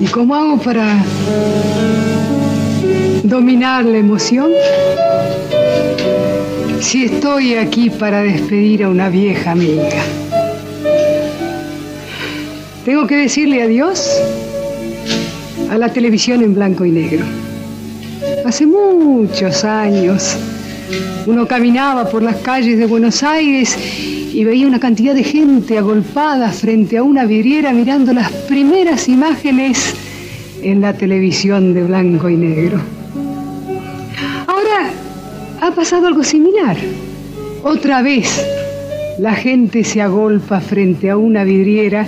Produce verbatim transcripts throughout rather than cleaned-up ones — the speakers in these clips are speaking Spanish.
¿Y cómo hago para dominar la emoción? Si estoy aquí para despedir a una vieja amiga. Tengo que decirle adiós a la televisión en blanco y negro. Hace muchos años uno caminaba por las calles de Buenos Aires y veía una cantidad de gente agolpada frente a una vidriera mirando las primeras imágenes en la televisión de blanco y negro. Ahora ha pasado algo similar. Otra vez la gente se agolpa frente a una vidriera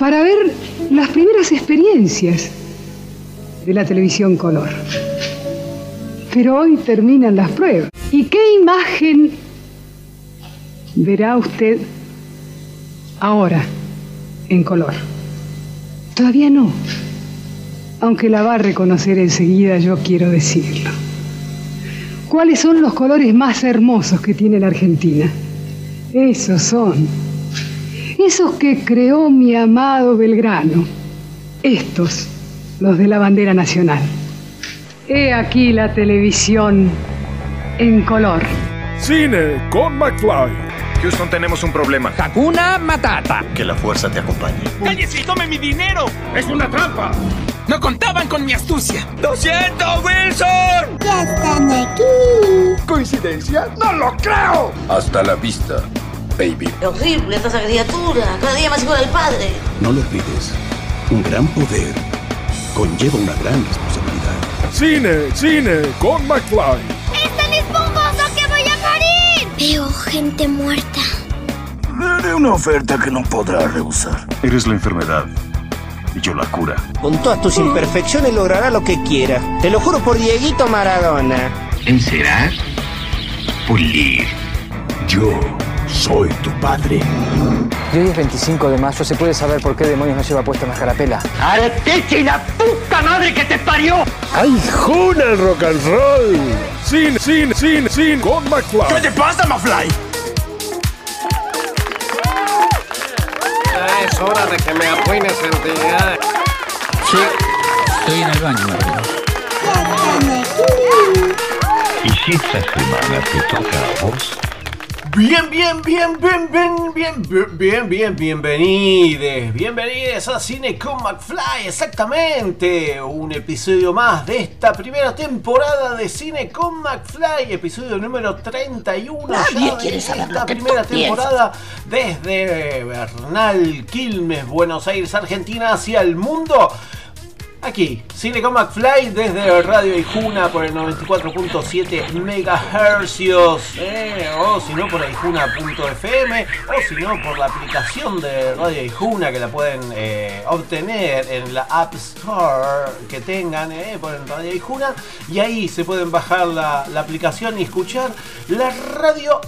para ver las primeras experiencias de la televisión color. Pero hoy terminan las pruebas. ¿Y qué imagen verá usted ahora en color? Todavía no, aunque la va a reconocer enseguida, yo quiero decirlo. ¿Cuáles son los colores más hermosos que tiene la Argentina? Esos son, esos que creó mi amado Belgrano, estos, los de la bandera nacional. He aquí la televisión en color. Cine con McFly. Houston, tenemos un problema. Hakuna Matata. Que la fuerza te acompañe. ¡Cállese y tome mi dinero! ¡Es una trampa! ¡No contaban con mi astucia! ¡Lo siento, Wilson! ¡Ya están aquí! ¿Coincidencia? ¡No lo creo! Hasta la vista, baby. ¡Qué horrible esta criatura! ¡Cada día más igual al padre! No lo olvides. Un gran poder conlleva una gran responsabilidad. Cine, cine con McFly. ¡Están esponjosos que voy a parir! Veo gente muerta. Le haré una oferta que no podrá rehusar. Eres la enfermedad y yo la cura. Con todas tus imperfecciones logrará lo que quiera. Te lo juro por Dieguito Maradona. Encerar, pulir. Yo soy tu padre. Y hoy es veinticinco de mayo, ¿se puede saber por qué demonios no lleva puesta una carapela? ¡Arteche y la puta madre que te parió! ¡Ay, juna el rock and roll! ¡Sin, sin, sin, sin! ¡Con McFly! ¿Qué te pasa, McFly? Ya es hora de que me apuines en ti, ¿eh? Sí, estoy en el baño, María. ¿Y si esta semana te toca a vos? Bien, bien, bien, bien, bien, bien, bien, bien, bien, bienvenides, bienvenides a Cine con McFly, exactamente, un episodio más de esta primera temporada de Cine con McFly, episodio número treinta y uno. Nadie quiere saber lo que tú piensas. Esta primera temporada desde Bernal, Quilmes, Buenos Aires, Argentina, hacia el mundo. Aquí, Cine con McFly desde Radio Ijuna por el noventa y cuatro punto siete megahercios, eh, o si no por ijuna punto f m, o si no por la aplicación de Radio Ijuna que la pueden eh, obtener en la App Store que tengan, eh, ponen Radio Ijuna y ahí se pueden bajar la, la aplicación y escuchar la radio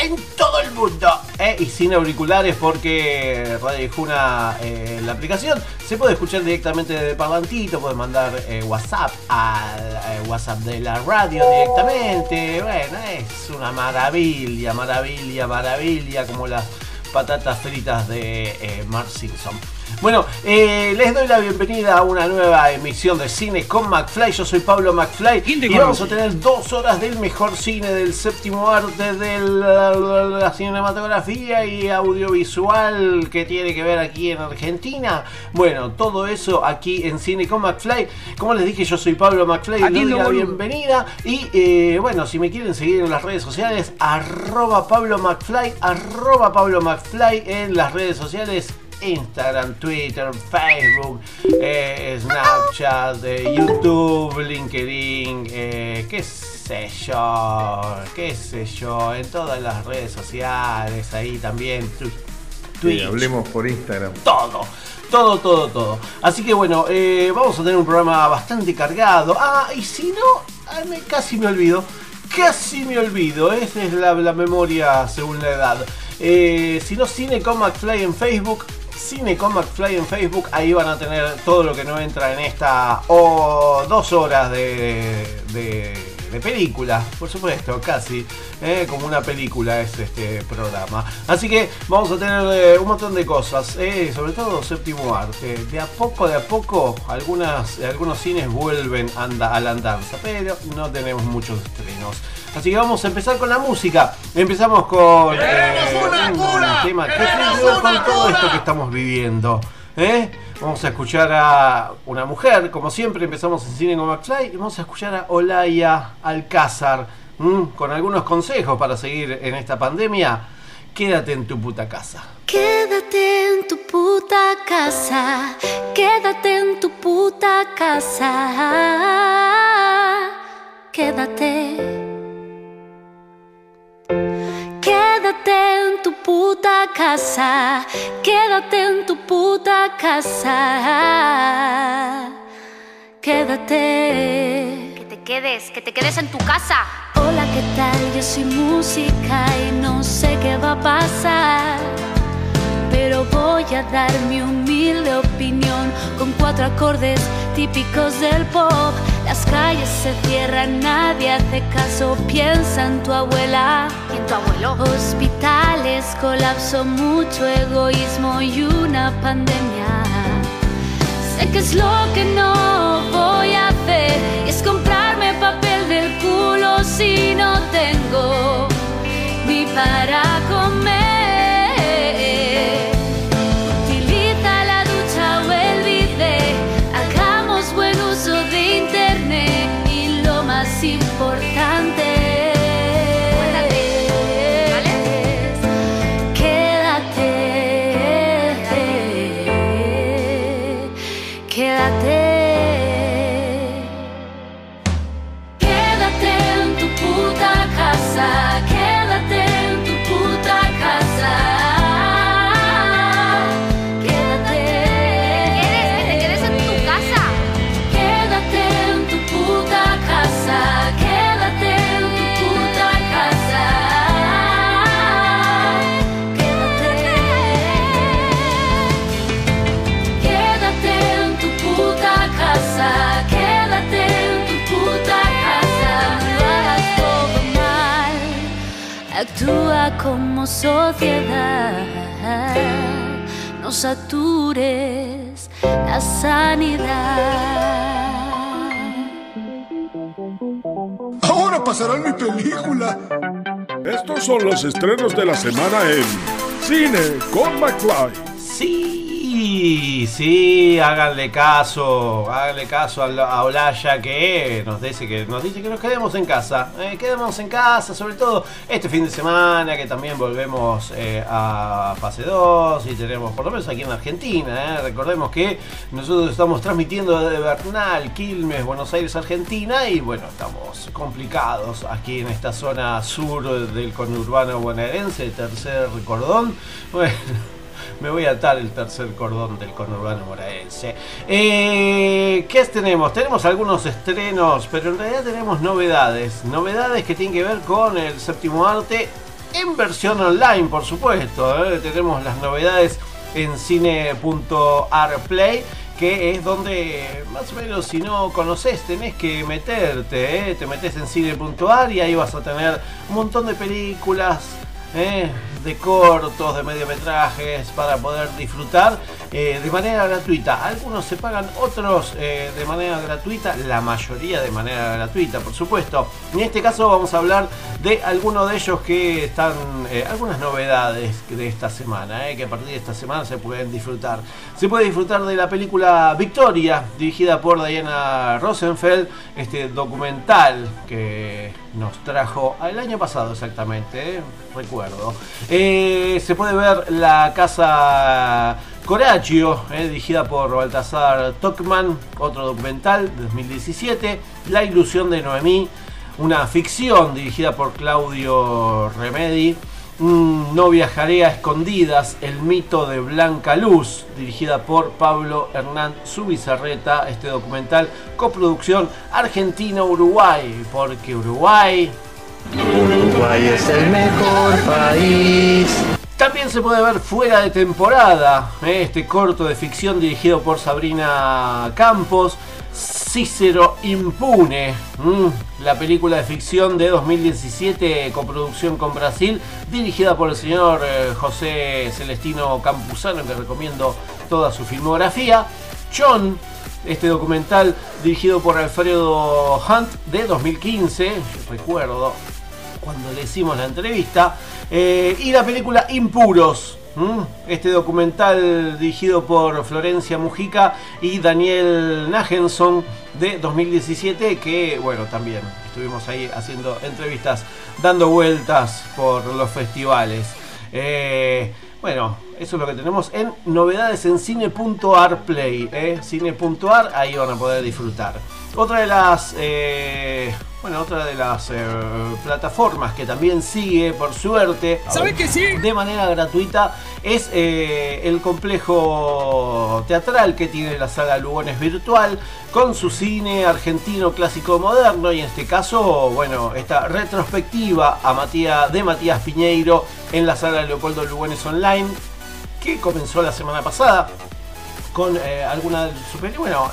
en todo el mundo, ¿eh? Y sin auriculares porque Radio Ijuna, eh, la aplicación se puede escuchar directamente desde parlantito, puedes mandar eh, WhatsApp al eh, WhatsApp de la radio directamente. Bueno, es una maravilla, maravilla, maravilla, como las patatas fritas de eh, Mark Simpson. Bueno, eh, les doy la bienvenida a una nueva emisión de Cine con McFly. Yo soy Pablo McFly y vamos a tener dos horas del mejor cine, del séptimo arte, de la, la cinematografía y audiovisual que tiene que ver aquí en Argentina. Bueno, todo eso aquí en Cine con McFly. Como les dije, yo soy Pablo McFly, les doy la bienvenida. Y eh, bueno, si me quieren seguir en las redes sociales, arroba Pablo McFly, arroba Pablo McFly en las redes sociales. Instagram, Twitter, Facebook, eh, Snapchat, eh, YouTube, LinkedIn, eh, qué sé yo, qué sé yo, en todas las redes sociales, ahí también, Twitch. Sí, hablemos por Instagram. Todo. Todo, todo, todo. Así que bueno, eh, vamos a tener un programa bastante cargado. Ah, y si no, ay, me, casi me olvido. Casi me olvido, esa es la, la memoria según la edad. Eh, si no, Cine con McFly en Facebook. Cine con McFly en Facebook, ahí van a tener todo lo que no entra en esta o oh, dos horas de, de de película, por supuesto, casi eh, como una película es este programa. Así que vamos a tener eh, un montón de cosas, eh, sobre todo séptimo arte. De a poco, de a poco, algunas, algunos cines vuelven anda, a la andanza, pero no tenemos muchos estrenos. Así que vamos a empezar con la música. Empezamos con eh, una un cura, tema que tiene que ver con todo cura. Esto que estamos viviendo. ¿Eh? Vamos a escuchar a una mujer, como siempre empezamos en Cine con McFly, y vamos a escuchar a Olaya Alcázar, ¿Mm? con algunos consejos para seguir en esta pandemia. Quédate en tu puta casa. Quédate en tu puta casa, quédate en tu puta casa, quédate. Quédate en tu puta casa, quédate en tu puta casa, quédate. Que te quedes, que te quedes en tu casa. Hola, ¿qué tal? Yo soy música y no sé qué va a pasar, pero voy a dar mi humilde opinión con cuatro acordes típicos del pop. Las calles se cierran, nadie hace caso, piensa en tu abuela y en tu abuelo. Hospitales, colapso, mucho egoísmo y una pandemia. Sé que es lo que no voy a hacer, es comprarme papel del culo si no tengo ni para comer. Utiliza la ducha o el bidet, hagamos buen uso de internet y lo más importante es, ¿vale? Quédate, quédate, quédate. Quédate en tu puta casa, quédate en tu puta casa. Actúa como sociedad, no satures la sanidad. Ahora pasarán mi película. Estos son los estrenos de la semana en Cine con McFly. Sí, sí, háganle caso, háganle caso a Olaya que nos dice que nos dice que nos quedemos en casa, eh, quedémonos en casa, sobre todo este fin de semana que también volvemos eh, a fase dos y tenemos, por lo menos aquí en Argentina, eh, recordemos que nosotros estamos transmitiendo desde Bernal, Quilmes, Buenos Aires, Argentina y bueno, estamos complicados aquí en esta zona sur del conurbano bonaerense, tercer cordón, bueno. Me voy a atar el tercer cordón del conurbano moraense. Eh, ¿Qué tenemos? Tenemos algunos estrenos, pero en realidad tenemos novedades. Novedades que tienen que ver con el séptimo arte en versión online, por supuesto. ¿eh? Tenemos las novedades en cine punto arplay, que es donde, más o menos, si no conoces, tenés que meterte. ¿eh? Te metes en cine punto ar y ahí vas a tener un montón de películas. ¿eh? de cortos, de mediometrajes para poder disfrutar eh, de manera gratuita. Algunos se pagan, otros eh, de manera gratuita, la mayoría de manera gratuita, por supuesto. En este caso vamos a hablar de algunos de ellos que están, eh, algunas novedades de esta semana, eh, que a partir de esta semana se pueden disfrutar. Se puede disfrutar de la película Victoria, dirigida por Diana Rosenfeld, este documental que nos trajo el año pasado exactamente, eh, recuerdo. Eh, se puede ver La Casa Coraggio, eh, dirigida por Baltasar Tocman, otro documental de dos mil diecisiete. La Ilusión de Noemí, una ficción dirigida por Claudio Remedi. Mm, no viajaré a escondidas, el mito de Blanca Luz, dirigida por Pablo Hernán Subizarreta, este documental coproducción Argentina-Uruguay, porque Uruguay... Uruguay es el mejor país. También se puede ver Fuera de Temporada, este corto de ficción dirigido por Sabrina Campos. Cícero Impune, mm, la película de ficción de dos mil diecisiete, coproducción con Brasil, dirigida por el señor eh, José Celestino Campuzano, que recomiendo toda su filmografía. John, este documental dirigido por Alfredo Hunt de dos mil quince, yo recuerdo cuando le hicimos la entrevista, eh, y la película Impuros. Este documental dirigido por Florencia Mujica y Daniel Nagenson de dos mil diecisiete, que bueno, también estuvimos ahí haciendo entrevistas, dando vueltas por los festivales. Eh, bueno, eso es lo que tenemos en novedades en cine punto ar play, eh, cine punto ar, ahí van a poder disfrutar. Otra de las eh, bueno, otra de las eh, plataformas que también sigue, por suerte, ¿sabes que sí? de manera gratuita, es eh, el complejo teatral que tiene la sala Lugones Virtual, con su cine argentino clásico moderno, y en este caso, bueno, esta retrospectiva a Matías, de Matías Piñeiro en la sala Leopoldo Lugones Online, que comenzó la semana pasada con eh, alguna de sus películas. Bueno,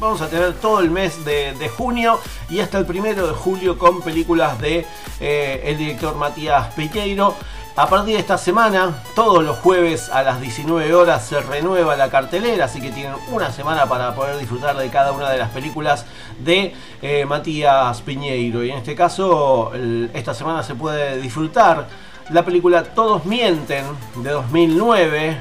vamos a tener todo el mes de, de junio y hasta el primero de julio con películas de eh, el director Matías Piñeiro. A partir de esta semana, todos los jueves a las diecinueve horas se renueva la cartelera, así que tienen una semana para poder disfrutar de cada una de las películas de eh, Matías Piñeiro. Y en este caso, el, esta semana se puede disfrutar la película Todos Mienten de dos mil nueve,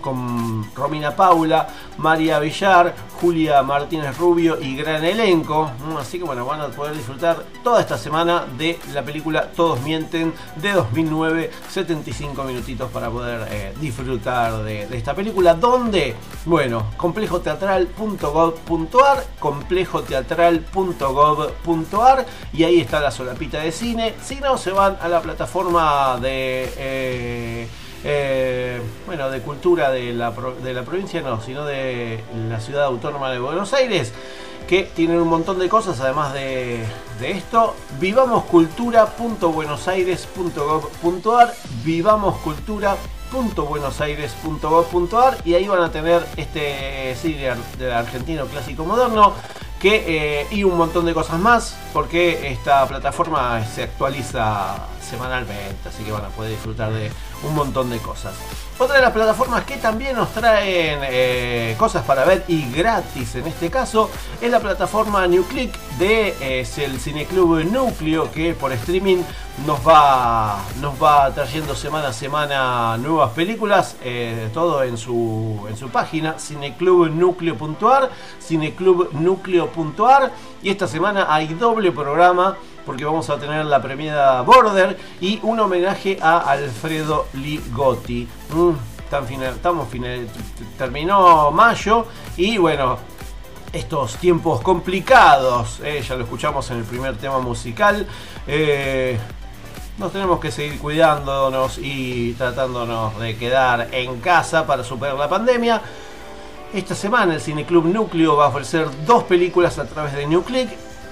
con Romina Paula, María Villar, Julia Martínez Rubio y gran elenco. Así que bueno, van a poder disfrutar toda esta semana de la película Todos Mienten de dos mil nueve, setenta y cinco minutitos para poder eh, disfrutar de, de esta película. ¿Dónde? Bueno, complejo teatral punto gov punto ar, complejo teatral punto gov punto ar, y ahí está la solapita de cine. Si no, se van a la plataforma de... Eh, Eh, bueno, de cultura de la, de la provincia no, sino de la ciudad autónoma de Buenos Aires, que tienen un montón de cosas además de, de esto. Vivamoscultura punto buenosaires punto gov punto ar, vivamoscultura punto buenosaires punto gov punto ar, y ahí van a tener este cine del argentino clásico moderno, que, eh, y un montón de cosas más, porque esta plataforma se actualiza semanalmente, así que van a poder disfrutar de un montón de cosas. Otra de las plataformas que también nos traen eh, cosas para ver, y gratis en este caso, es la plataforma NewClick de, es el Cineclub Núcleo, que por streaming nos va, nos va trayendo semana a semana nuevas películas, eh, todo en su, en su página cineclubnucleo punto ar, cineclubnucleo punto ar, y esta semana hay doble programa, porque vamos a tener la premiada Border y un homenaje a Alfredo Ligotti. Mm, tan final, estamos final, terminó mayo y bueno, estos tiempos complicados, eh, ya lo escuchamos en el primer tema musical, eh, nos tenemos que seguir cuidándonos y tratándonos de quedar en casa para superar la pandemia. Esta semana el Cineclub Núcleo va a ofrecer dos películas a través de NewClick.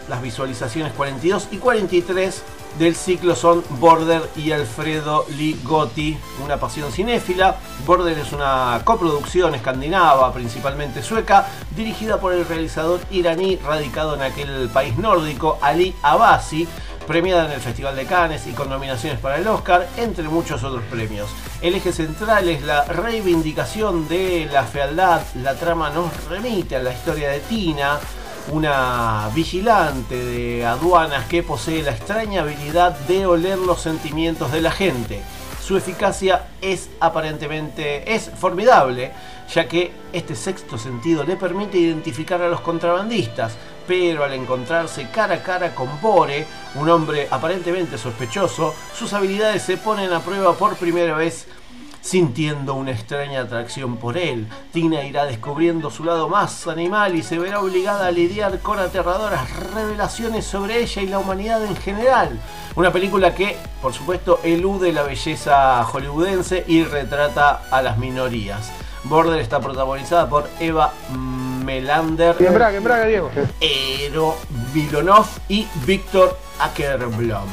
Las visualizaciones cuarenta y dos y cuarenta y tres del ciclo son Border y Alfredo Ligotti, una pasión cinéfila. Border es una coproducción escandinava, principalmente sueca, dirigida por el realizador iraní radicado en aquel país nórdico, Ali Abbasi, premiada en el Festival de Cannes y con nominaciones para el Oscar, entre muchos otros premios. El eje central es la reivindicación de la fealdad. La trama nos remite a la historia de Tina, una vigilante de aduanas que posee la extraña habilidad de oler los sentimientos de la gente. Su eficacia es aparentemente es formidable, ya que este sexto sentido le permite identificar a los contrabandistas, pero al encontrarse cara a cara con Bore, un hombre aparentemente sospechoso, sus habilidades se ponen a prueba por primera vez. Sintiendo una extraña atracción por él, Tina irá descubriendo su lado más animal y se verá obligada a lidiar con aterradoras revelaciones sobre ella y la humanidad en general. Una película que, por supuesto, elude la belleza hollywoodense y retrata a las minorías. Border está protagonizada por Eva Melander, en Braga, en Braga, Diego. Ero Vilonov y Víctor Ackerblom.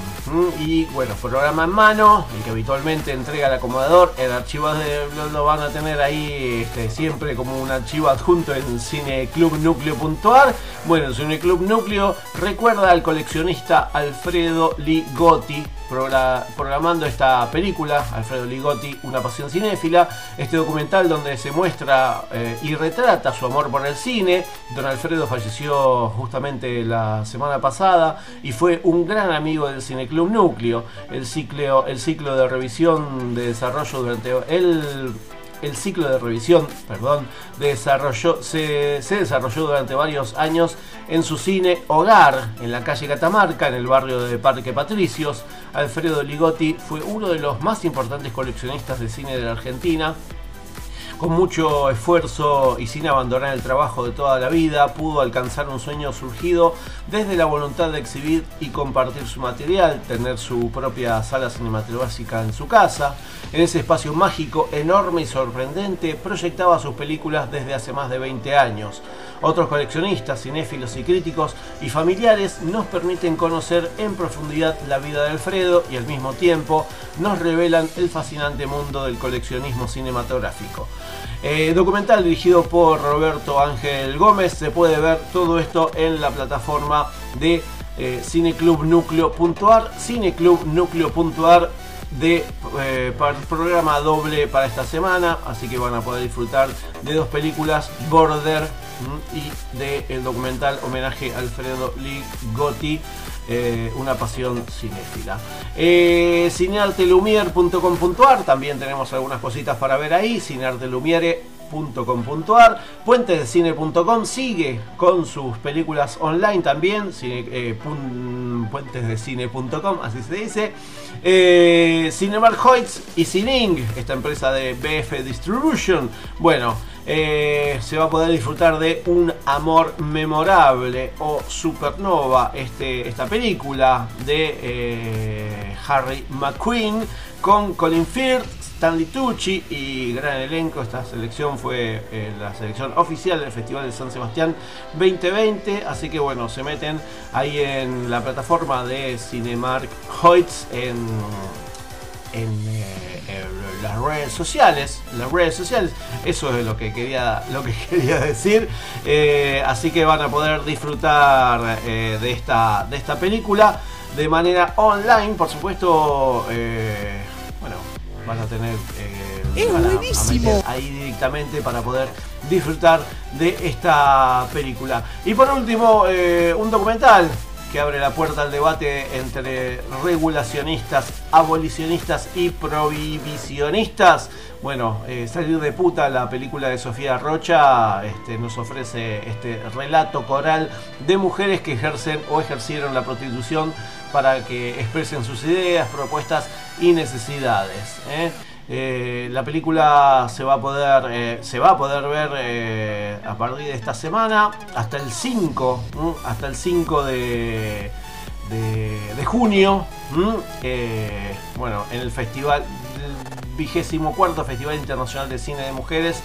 Y bueno, programa en mano, el que habitualmente entrega el acomodador. El archivo de lo van a tener ahí este, siempre como un archivo adjunto en cineclubnucleo puntuar. Bueno, Cineclub Núcleo recuerda al coleccionista Alfredo Ligotti programando esta película, Alfredo Ligotti, Una pasión cinéfila, este documental donde se muestra eh, y retrata su amor por el cine. Don Alfredo falleció justamente la semana pasada y fue un gran amigo del Cineclub Núcleo. El ciclo, el ciclo de revisión de desarrollo durante el... El ciclo de revisión, perdón, desarrolló, se, se desarrolló durante varios años en su cine hogar, en la calle Catamarca, en el barrio de Parque Patricios. Alfredo Ligotti fue uno de los más importantes coleccionistas de cine de la Argentina. Con mucho esfuerzo y sin abandonar el trabajo de toda la vida, pudo alcanzar un sueño surgido desde la voluntad de exhibir y compartir su material, tener su propia sala cinematográfica en su casa. En ese espacio mágico, enorme y sorprendente, proyectaba sus películas desde hace más de veinte años. Otros coleccionistas, cinéfilos y críticos y familiares nos permiten conocer en profundidad la vida de Alfredo y al mismo tiempo nos revelan el fascinante mundo del coleccionismo cinematográfico. Eh, documental dirigido por Roberto Ángel Gómez, se puede ver todo esto en la plataforma de eh, cineclubnucleo puntuar, cineclubnucleo puntuar de eh, programa doble para esta semana, así que van a poder disfrutar de dos películas, Border y del de documental homenaje a Alfredo Ligotti, eh, Una pasión cinéfila. eh, cineartelumiere punto com puntuar, también tenemos algunas cositas para ver ahí, cineartelumiere punto com puntuar, puentes de cine punto com sigue con sus películas online también, cine, eh, puentes de cine punto com, así se dice. eh, Cinemark Hoyts y Cining, esta empresa de B F Distribution, bueno, Eh, se va a poder disfrutar de Un amor memorable o Supernova, este, esta película de eh, Harry McQueen con Colin Firth, Stanley Tucci y gran elenco. Esta selección fue eh, la selección oficial del Festival de San Sebastián veinte veinte, así que bueno, se meten ahí en la plataforma de Cinemark Hoyts en, en eh, las redes sociales, las redes sociales, eso es lo que quería, lo que quería decir. Eh, así que van a poder disfrutar eh, de esta, de esta película de manera online, por supuesto. Eh, bueno, van a tener eh, es van a, buenísimo. A ahí directamente para poder disfrutar de esta película. Y por último, eh, un documental que abre la puerta al debate entre regulacionistas, abolicionistas y prohibicionistas. Bueno, eh, Salir de puta, la película de Sofía Rocha, este, nos ofrece este relato coral de mujeres que ejercen o ejercieron la prostitución para que expresen sus ideas, propuestas y necesidades, ¿eh? Eh, la película se va a poder, eh, se va a poder ver eh, a partir de esta semana hasta el cinco, ¿m? hasta el cinco de, de, de junio, eh, bueno, en el festival, vigésimo cuarto Festival Internacional de Cine de Mujeres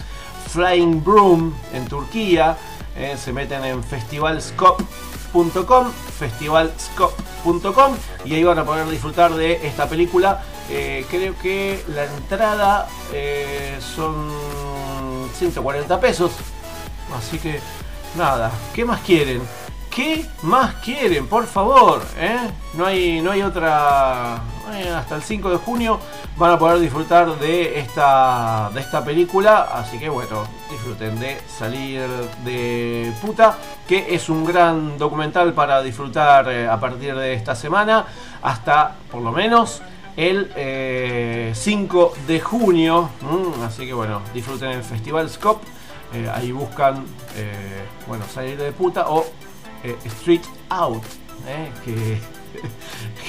Flying Broom en Turquía. Eh, se meten en festivalscope punto com, festivalscope punto com, y ahí van a poder disfrutar de esta película. Eh, creo que la entrada eh, son ciento cuarenta pesos, así que nada, ¿qué más quieren? ¿Qué más quieren? Por favor, ¿eh? no hay no hay otra. Eh, hasta el cinco de junio van a poder disfrutar de esta de esta película, así que bueno, disfruten de Salir de puta, que es un gran documental para disfrutar eh, a partir de esta semana hasta por lo menos el eh, cinco de junio, mm, así que bueno, disfruten el Festival Scope, eh, ahí buscan eh, bueno, Salir de puta o eh, Street Out, eh, que,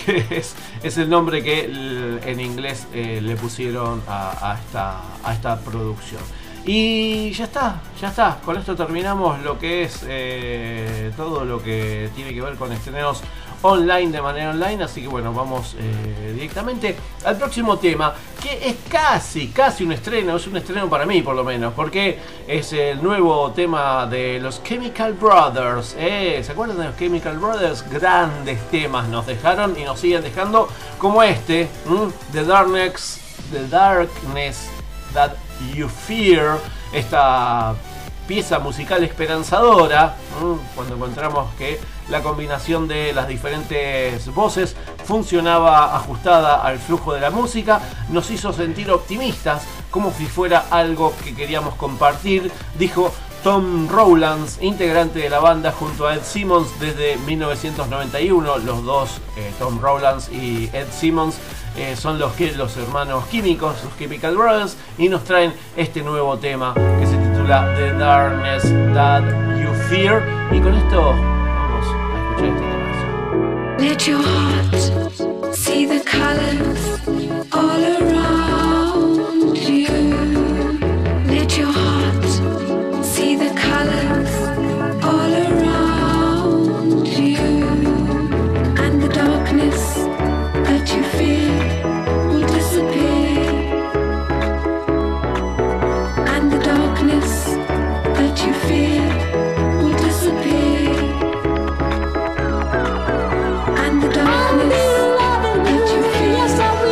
que es, es el nombre que el, en inglés eh, le pusieron a, a, esta, a esta producción. Y ya está, ya está, con esto terminamos lo que es eh, todo lo que tiene que ver con estrenos online, de manera online. Así que bueno, vamos eh, directamente al próximo tema, que es casi, casi un estreno. Es un estreno para mí, por lo menos, porque es el nuevo tema de los Chemical Brothers. eh, ¿Se acuerdan de los Chemical Brothers? Grandes temas nos dejaron y nos siguen dejando, como este, ¿m? The Darkness, The Darkness That You Fear. Esta pieza musical esperanzadora, cuando encontramos que la combinación de las diferentes voces funcionaba ajustada al flujo de la música, nos hizo sentir optimistas, como si fuera algo que queríamos compartir, dijo Tom Rowlands, integrante de la banda junto a Ed Simmons desde mil novecientos noventa y uno. Los dos, eh, Tom Rowlands y Ed Simmons, eh, son los, que, los hermanos químicos, los Chemical Brothers, y nos traen este nuevo tema que se titula The Darkness That You Fear. Y con esto vamos a escuchar este tema. Let your heart see the colors all around you. Let your heart see the colors all around you, and the darkness that you fear will disappear, and the darkness that you fear will disappear, and the darkness that you fear will disappear.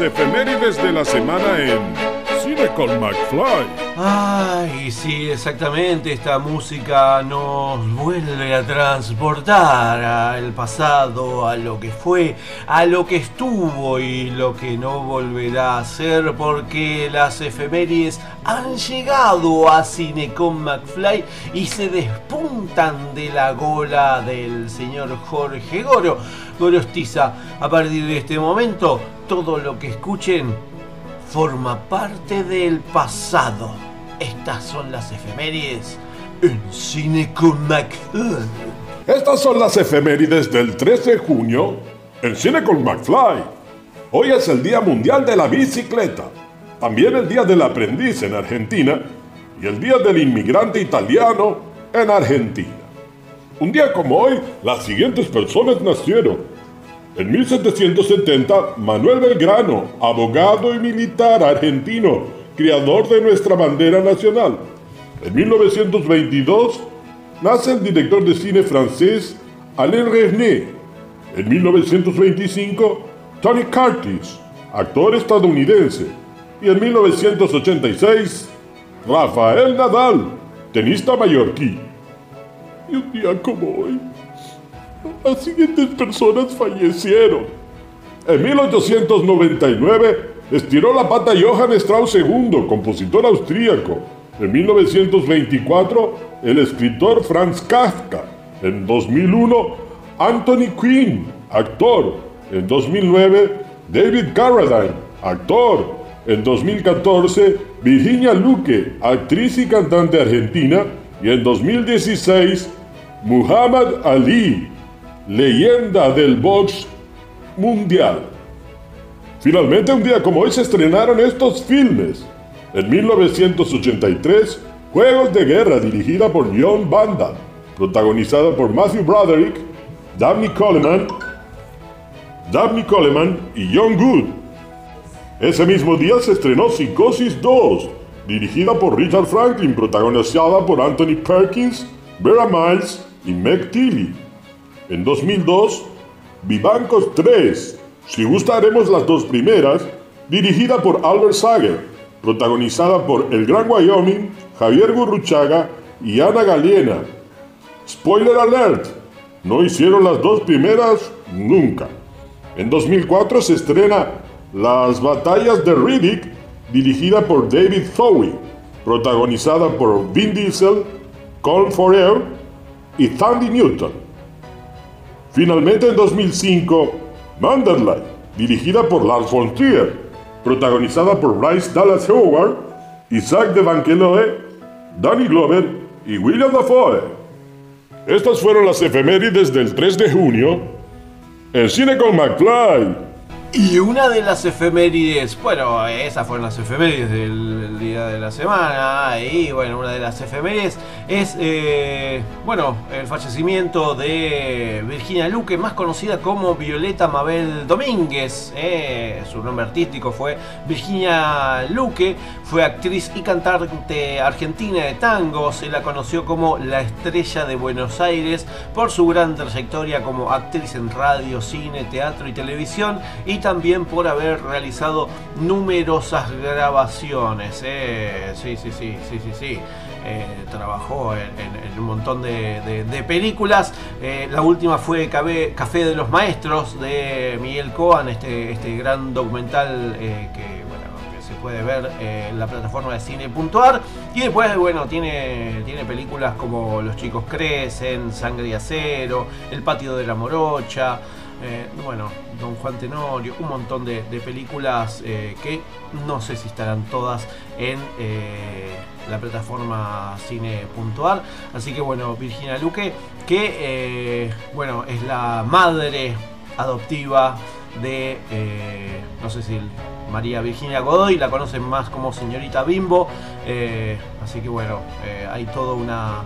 Efemérides de la semana en Cine con McFly. Ay, sí, exactamente, esta música nos vuelve a transportar al pasado, a lo que fue, a lo que estuvo y lo que no volverá a ser, porque las efemérides han llegado a Cine con McFly y se despuntan de la gola del señor Jorge Goro. Gorostiza, a partir de este momento, todo lo que escuchen forma parte del pasado. Estas son las efemérides en Cine con McFly. Estas son las efemérides del trece de junio en Cine con McFly. Hoy es el Día Mundial de la Bicicleta, también el Día del Aprendiz en Argentina y el Día del Inmigrante Italiano en Argentina. Un día como hoy, las siguientes personas nacieron. En mil setecientos setenta, Manuel Belgrano, abogado y militar argentino, creador de nuestra bandera nacional. En mil novecientos veintidós nace el director de cine francés Alain Resnais. En mil novecientos veinticinco, Tony Curtis, actor estadounidense. Y en mil novecientos ochenta y seis, Rafael Nadal, tenista mallorquí. Y un día como hoy, las siguientes personas fallecieron. En mil ochocientos noventa y nueve, estiró la pata Johann Strauss segundo, compositor austríaco. En mil novecientos veinticuatro, el escritor Franz Kafka. En dos mil uno, Anthony Quinn, actor. En dos mil nueve, David Carradine, actor. En dos mil catorce, Virginia Luque, actriz y cantante argentina. Y en dos mil dieciséis, Muhammad Ali, leyenda del box mundial. Finalmente, un día como hoy se estrenaron estos filmes. En mil novecientos ochenta y tres, Juegos de Guerra, dirigida por John Van Damme, protagonizada por Matthew Broderick, Dabney Coleman, Dabney Coleman y John Good. Ese mismo día se estrenó Psicosis dos, dirigida por Richard Franklin, protagonizada por Anthony Perkins, Vera Miles y Meg Tilly. En dos mil dos, Vivancos tres, Si gusta haremos las dos primeras, dirigida por Albert Sager, protagonizada por El Gran Wyoming, Javier Gurruchaga y Ana Galena. Spoiler alert, no hicieron las dos primeras nunca. En dos mil cuatro se estrena Las Batallas de Riddick, dirigida por David Bowie, protagonizada por Vin Diesel, Colin Firth y Thandie Newton. Finalmente en dos mil cinco, Manderley, dirigida por Lars von Trier, protagonizada por Bryce Dallas Howard, Isaac de Banqueloe, Danny Glover y William Dafoe. Estas fueron las efemérides del tres de junio en Cine con McFly. Y una de las efemérides, bueno, esas fueron las efemérides del día de la semana. Y bueno, una de las efemérides es, eh, bueno, el fallecimiento de Virginia Luque, más conocida como Violeta Mabel Domínguez. eh, Su nombre artístico fue Virginia Luque. Fue actriz y cantante argentina de tango. Se la conoció como la estrella de Buenos Aires por su gran trayectoria como actriz en radio, cine, teatro y televisión, y también por haber realizado numerosas grabaciones. Eh, sí, sí, sí, sí, sí, sí. Eh, trabajó en, en, en un montón de, de, de películas. Eh, la última fue Café, Café de los Maestros, de Miguel Coan, este, este gran documental eh, que, bueno, que se puede ver eh, en la plataforma de cine punto ar. Y después, bueno, tiene, tiene películas como Los chicos crecen, Sangre y acero, El patio de la morocha. Eh, bueno, Don Juan Tenorio, un montón de, de películas eh, que no sé si estarán todas en eh, la plataforma cine punto ar. Así que bueno, Virginia Luque, que eh, bueno, es la madre adoptiva de, eh, no sé si María Virginia Godoy, la conocen más como Señorita Bimbo. Eh, así que bueno, eh, hay toda una...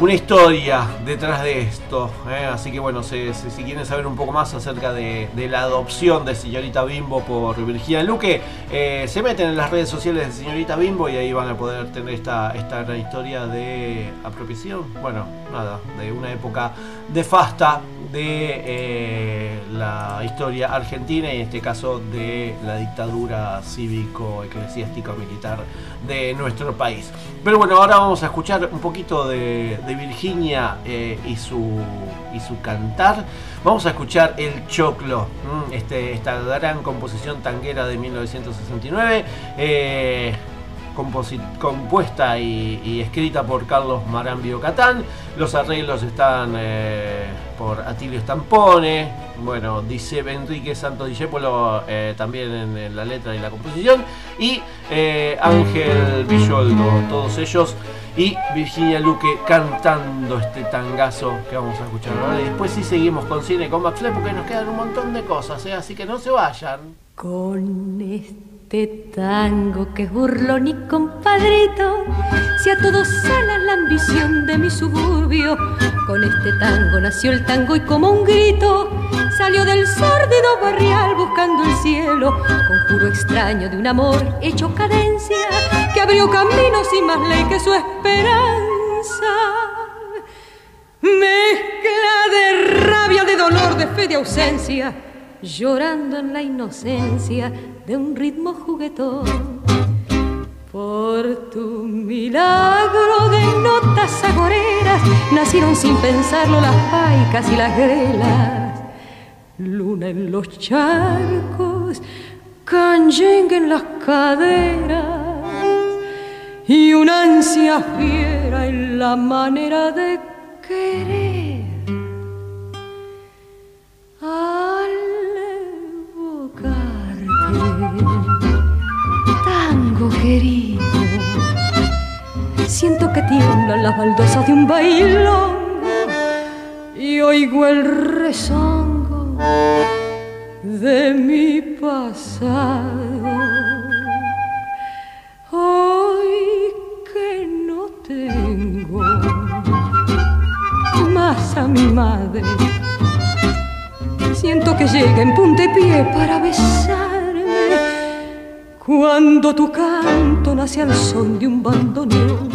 una historia detrás de esto, ¿eh? Así que bueno, se, se, si quieren saber un poco más acerca de, de la adopción de Señorita Bimbo por Virginia Luque, eh, se meten en las redes sociales de Señorita Bimbo y ahí van a poder tener esta, esta gran historia de apropiación, bueno, nada, de una época de Fasta de eh, la historia argentina, y en este caso de la dictadura cívico-eclesiástica-militar de nuestro país. Pero bueno, ahora vamos a escuchar un poquito de, de Virginia eh, y, su, y su cantar. Vamos a escuchar El Choclo, este, esta gran composición tanguera de mil novecientos sesenta y nueve, eh, compuesta y, y escrita por Carlos Marambio Catán. Los arreglos están eh, por Atilio Stampone, bueno, dice Enrique Santos Discépolo eh, también en, en la letra y la composición, y eh, Ángel Villoldo, todos ellos, y Virginia Luque cantando este tangazo que vamos a escuchar ahora. Y después sí seguimos con Cine con McFly, porque nos quedan un montón de cosas, ¿eh? Así que no se vayan. Con este Este tango que es burlón y compadrito, si a todos salas la ambición de mi suburbio. Con este tango nació el tango y como un grito salió del sórdido barrial buscando el cielo. Conjuro extraño de un amor hecho cadencia que abrió caminos sin más ley que su esperanza. Mezcla de rabia, de dolor, de fe, de ausencia, llorando en la inocencia de un ritmo juguetón. Por tu milagro de notas agoreras nacieron sin pensarlo las paicas y las grelas. Luna en los charcos, canyengue en las caderas y una ansia fiera en la manera de querer. Al tango querido, siento que tiemblan las baldosas de un bailón y oigo el rezongo de mi pasado. Hoy que no tengo más a mi madre, siento que llega en puntapié para besarme cuando tu canto nace al son de un bandoneón.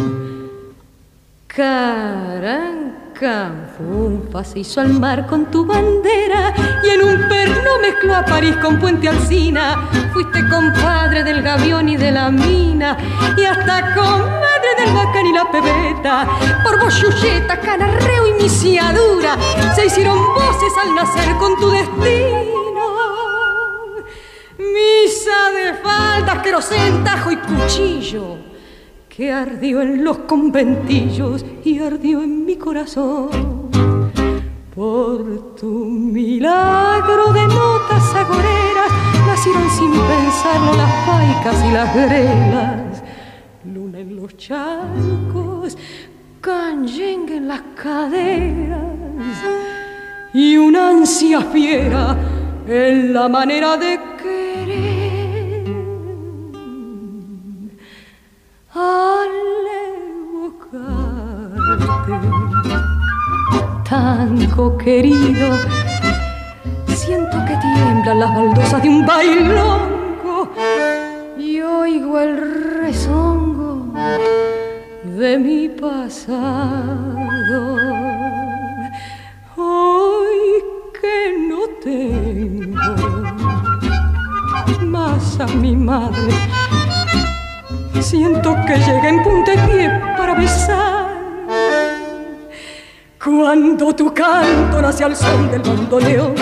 Carancanfunfa se hizo al mar con tu bandera y en un perno mezcló a París con Puente Alsina. Fuiste compadre del gavión y de la mina y hasta comadre del bacán y la pebeta. Por vos, Yuyeta, canarreo y misiadura se hicieron voces al nacer con tu destino. Misa de faldas, querosén, tajo y cuchillo que ardió en los conventillos y ardió en mi corazón. Por tu milagro de notas agoreras nacieron sin pensarlo las paicas y las grelas. Luna en los charcos, canyengue en las caderas y una ansia fiera en la manera de querer. Al evocarte, tango querido, siento que tiemblan las baldosas de un bailongo y oigo el rezón de mi pasado. Hoy que no tengo más a mi madre, siento que llega en puntapié para besar cuando tu canto nace al son del bandoneón.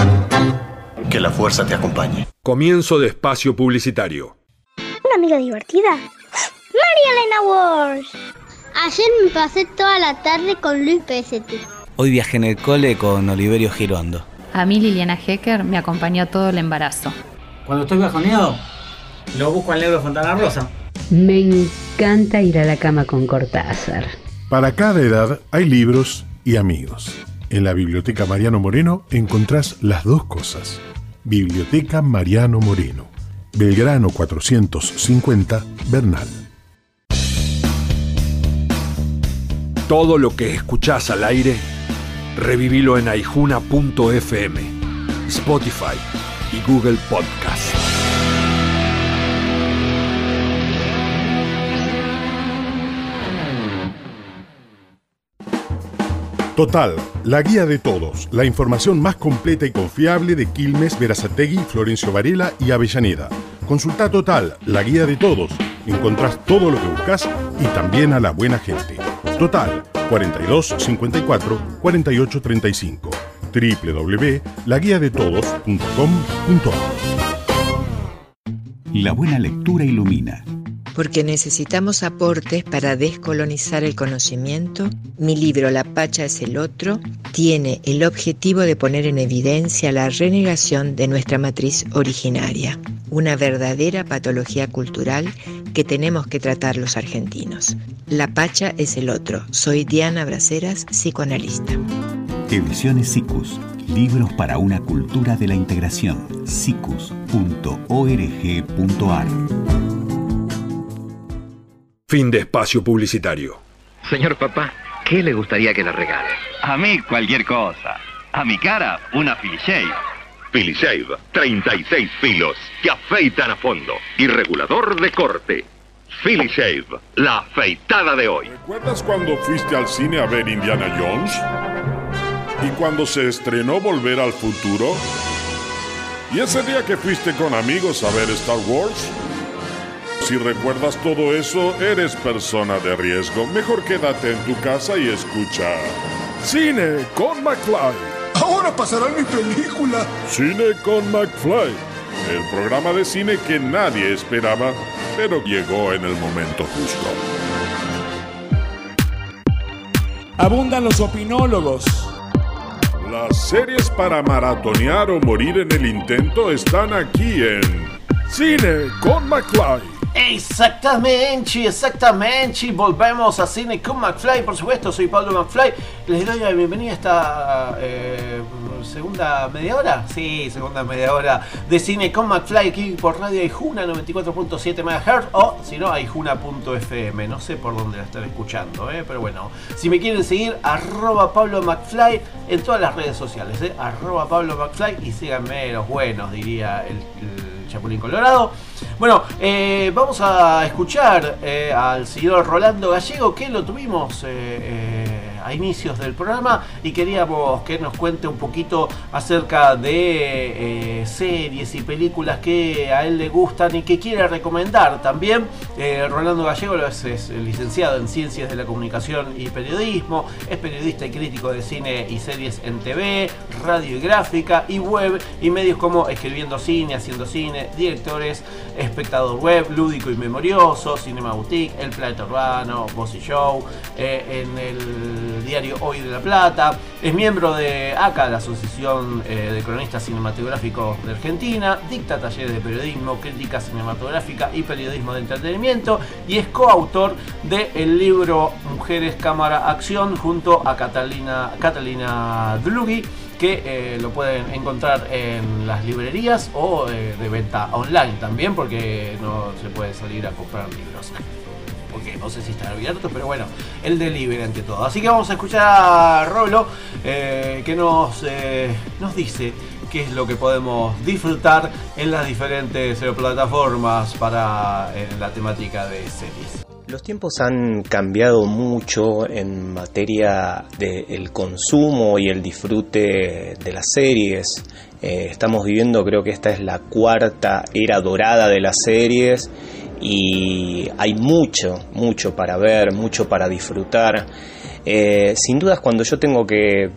Que la fuerza te acompañe. Comienzo de espacio publicitario. Una amiga divertida, María Elena Walsh. Ayer me pasé toda la tarde con Luis Pesetti. Hoy viajé en el cole con Oliverio Girondo. A mí Liliana Hecker me acompañó todo el embarazo. Cuando estoy bajoneado, lo busco al Negro Fontana Rosa. Me encanta ir a la cama con Cortázar. Para cada edad hay libros y amigos. En la Biblioteca Mariano Moreno encontrás las dos cosas. Biblioteca Mariano Moreno, Belgrano cuatrocientos cincuenta, Bernal. Todo lo que escuchás al aire, revivilo en aijuna punto f m, Spotify y Google Podcast. Total, la guía de todos, la información más completa y confiable de Quilmes, Berazategui, Florencio Varela y Avellaneda. Consulta Total, la guía de todos. Encontrás todo lo que buscas y también a la buena gente. Total, cuarenta y dos cincuenta y cuatro cuarenta y ocho treinta y cinco. doble u doble u doble u punto la guía de todos punto com punto a r. La buena lectura ilumina. Porque necesitamos aportes para descolonizar el conocimiento, mi libro La Pacha es el otro tiene el objetivo de poner en evidencia la renegación de nuestra matriz originaria, una verdadera patología cultural que tenemos que tratar los argentinos. La Pacha es el otro. Soy Diana Braceras, psicoanalista. Ediciones SICUS. Libros para una cultura de la integración. sicus punto org punto a r. Fin de espacio publicitario. Señor papá, ¿qué le gustaría que le regale? A mí cualquier cosa. A mi cara, una Filishave. Filishave, treinta y seis filos que afeitan a fondo y regulador de corte. Filishave, la afeitada de hoy. ¿Recuerdas cuando fuiste al cine a ver Indiana Jones? ¿Y cuando se estrenó Volver al Futuro? ¿Y ese día que fuiste con amigos a ver Star Wars? Si recuerdas todo eso, eres persona de riesgo. Mejor quédate en tu casa y escucha Cine con McFly. Ahora pasará mi película. Cine con McFly, el programa de cine que nadie esperaba, pero llegó en el momento justo. Abundan los opinólogos. Las series para maratonear o morir en el intento están aquí en Cine con McFly. Exactamente, exactamente. Volvemos a Cine con McFly. Por supuesto, soy Pablo McFly. Les doy la bienvenida a esta eh, segunda media hora. Sí, segunda media hora de Cine con McFly aquí por Radio Aijuna noventa y cuatro punto siete megahertz. O si no, aijuna punto f m. No sé por dónde la están escuchando, eh, pero bueno. Si me quieren seguir, arroba Pablo McFly en todas las redes sociales. Eh, arroba Pablo McFly y síganme los buenos, diría el, el Chapulín Colorado. Bueno, eh, vamos a escuchar eh, al señor Rolando Gallego, que lo tuvimos eh, eh, a inicios del programa y queríamos que nos cuente un poquito acerca de eh, series y películas que a él le gustan y que quiere recomendar también. eh, Rolando Gallego es, es licenciado en Ciencias de la Comunicación y Periodismo, es periodista y crítico de cine y series en T V, radio y gráfica y web y medios como Escribiendo Cine, Haciendo Cine, Directores, Espectador Web, Lúdico y Memorioso, Cinema Boutique, El Planeta Urbano, Voz y Show, eh, en el diario Hoy de La Plata. Es miembro de ACA, la Asociación eh, de Cronistas Cinematográficos de Argentina. Dicta talleres de periodismo, crítica cinematográfica y periodismo de entretenimiento. Y es coautor del libro Mujeres, Cámara, Acción junto a Catalina, Catalina Dlugi, que eh, lo pueden encontrar en las librerías o eh, de venta online también, porque no se puede salir a comprar libros, porque no sé si están abiertos, pero bueno, el delivery ante todo. Así que vamos a escuchar a Rolo, eh, que nos, eh, nos dice qué es lo que podemos disfrutar en las diferentes plataformas para eh, la temática de series. Los tiempos han cambiado mucho en materia del consumo y el disfrute de las series. Eh, estamos viviendo, creo que esta es la cuarta era dorada de las series y hay mucho, mucho para ver, mucho para disfrutar. Eh, sin dudas, cuando yo tengo que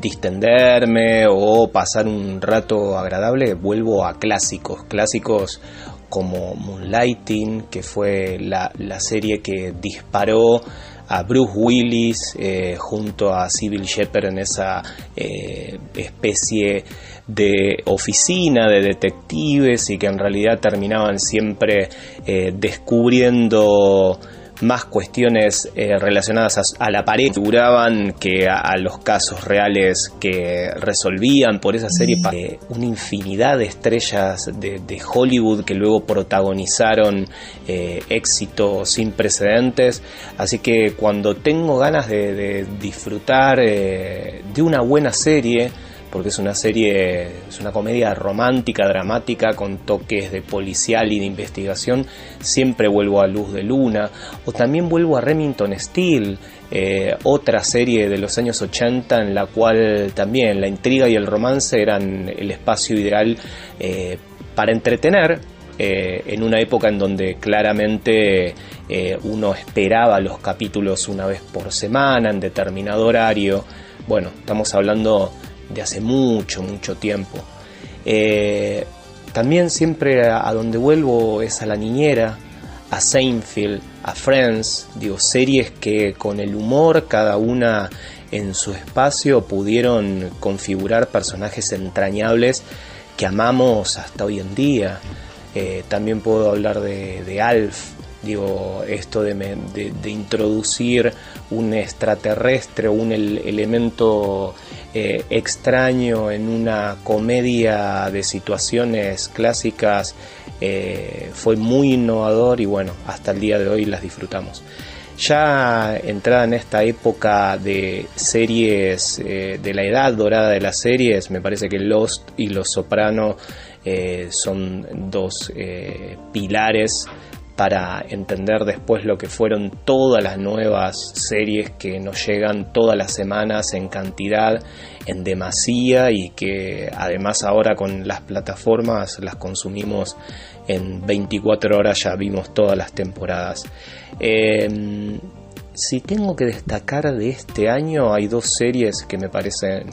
distenderme o pasar un rato agradable, vuelvo a clásicos, clásicos como Moonlighting, que fue la, la serie que disparó a Bruce Willis eh, junto a Sybil Shepherd en esa eh, especie de oficina de detectives y que en realidad terminaban siempre eh, descubriendo más cuestiones eh, relacionadas a, a la pared duraban que a, a los casos reales que resolvían. Por esa serie eh, una infinidad de estrellas de, de Hollywood que luego protagonizaron eh, éxito sin precedentes, así que cuando tengo ganas de, de disfrutar eh, de una buena serie porque es una serie, es una comedia romántica, dramática, con toques de policial y de investigación. Siempre vuelvo a Luz de Luna, o también vuelvo a Remington Steele, eh, otra serie de los años ochenta en la cual también la intriga y el romance eran el espacio ideal eh, para entretener, eh, en una época en donde claramente eh, uno esperaba los capítulos una vez por semana, en determinado horario. Bueno, estamos hablando de hace mucho, mucho tiempo. Eh, también siempre a, a donde vuelvo es a La Niñera, a Seinfeld, a Friends, digo, series que con el humor, cada una en su espacio, pudieron configurar personajes entrañables que amamos hasta hoy en día. Eh, también puedo hablar de, de Alf, digo, esto de, me, de, de introducir un extraterrestre, un el, elemento Eh, extraño en una comedia de situaciones clásicas, eh, fue muy innovador y bueno, hasta el día de hoy las disfrutamos. Ya entrada en esta época de series, eh, de la edad dorada de las series, me parece que Lost y Los Soprano eh, son dos eh, pilares para entender después lo que fueron todas las nuevas series que nos llegan todas las semanas en cantidad, en demasía, y que además ahora con las plataformas las consumimos en veinticuatro horas, ya vimos todas las temporadas. Eh, si tengo que destacar de este año, hay dos series que me parecen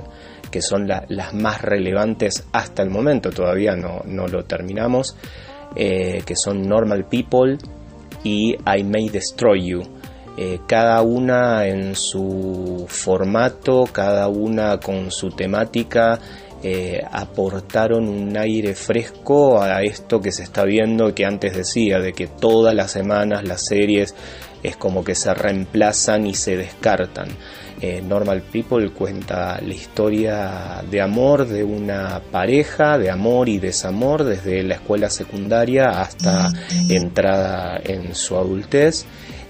que son la, las más relevantes hasta el momento, todavía no, no lo terminamos. Eh, que son Normal People y I May Destroy You, eh, cada una en su formato, cada una con su temática, eh, aportaron un aire fresco a esto que se está viendo, que antes decía, de que todas las semanas las series es como que se reemplazan y se descartan. Eh, Normal People cuenta la historia de amor de una pareja, de amor y desamor, desde la escuela secundaria hasta entrada en su adultez.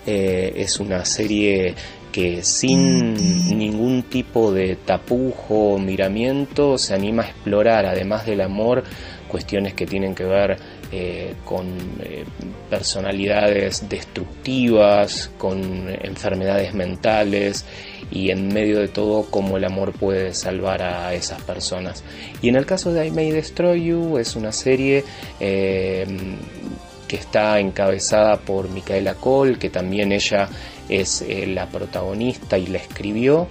Eh, es una serie que sin ningún tipo de tapujo o miramiento se anima a explorar, además del amor, cuestiones que tienen que ver Eh, con eh, personalidades destructivas, con enfermedades mentales, y en medio de todo cómo el amor puede salvar a esas personas. Y en el caso de I May Destroy You, es una serie eh, que está encabezada por Micaela Cole, que también ella es eh, la protagonista y la escribió.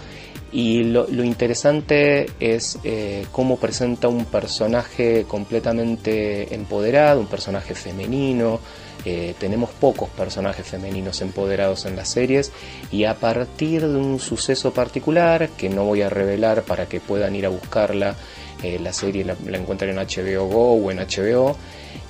Y lo, lo interesante es eh, cómo presenta un personaje completamente empoderado, un personaje femenino. Eh, tenemos pocos personajes femeninos empoderados en las series, y a partir de un suceso particular, que no voy a revelar para que puedan ir a buscarla, eh, la serie la, la encuentran en H B O Go o en H B O,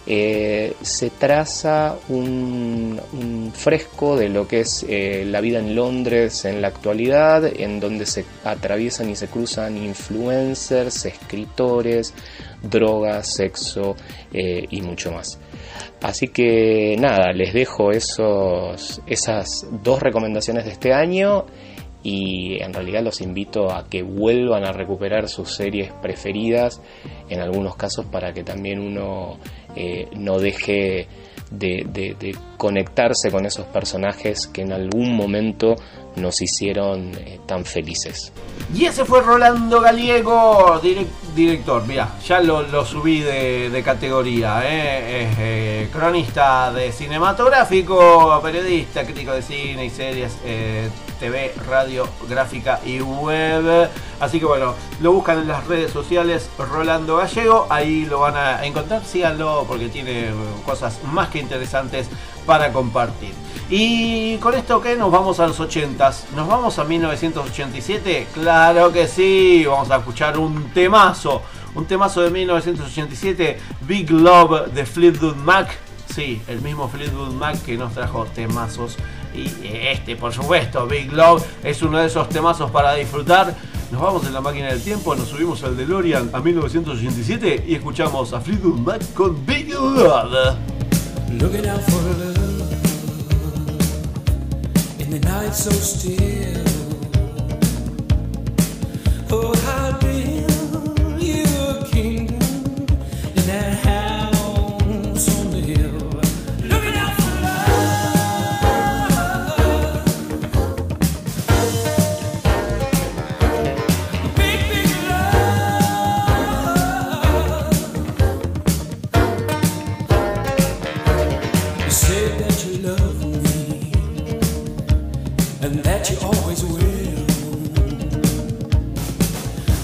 eh, se traza un, un fresco de lo que es eh, la vida en Londres en la actualidad, en donde se atraviesan y se cruzan influencers, escritores, drogas, sexo eh, y mucho más. Así que nada, les dejo esos, esas dos recomendaciones de este año, y en realidad los invito a que vuelvan a recuperar sus series preferidas, en algunos casos para que también uno eh, no deje de, de, de conectarse con esos personajes que en algún momento nos hicieron eh, tan felices. Y ese fue Rolando Gallego, direct, director, mirá, ya lo, lo subí de, de categoría, ¿eh? Es eh, cronista de cinematográfico, periodista, crítico de cine y series, eh, T V, radio, gráfica y web. Así que bueno, lo buscan en las redes sociales, Rolando Gallego, ahí lo van a encontrar, síganlo porque tiene cosas más que interesantes para compartir. Y con esto, ¿qué? Nos vamos a los ochentas, nos vamos a mil novecientos ochenta y siete, claro que sí, vamos a escuchar un temazo, un temazo de mil novecientos ochenta y siete, Big Love de Fleetwood Mac. Sí, el mismo Fleetwood Mac que nos trajo temazos, y este, por supuesto, Big Love es uno de esos temazos para disfrutar. Nos vamos en la máquina del tiempo, nos subimos al DeLorean a mil novecientos ochenta y siete y escuchamos a Fleetwood Mac con Big Love. Looking out for love in the night so still. Oh, how real. said that you love me and that you always will.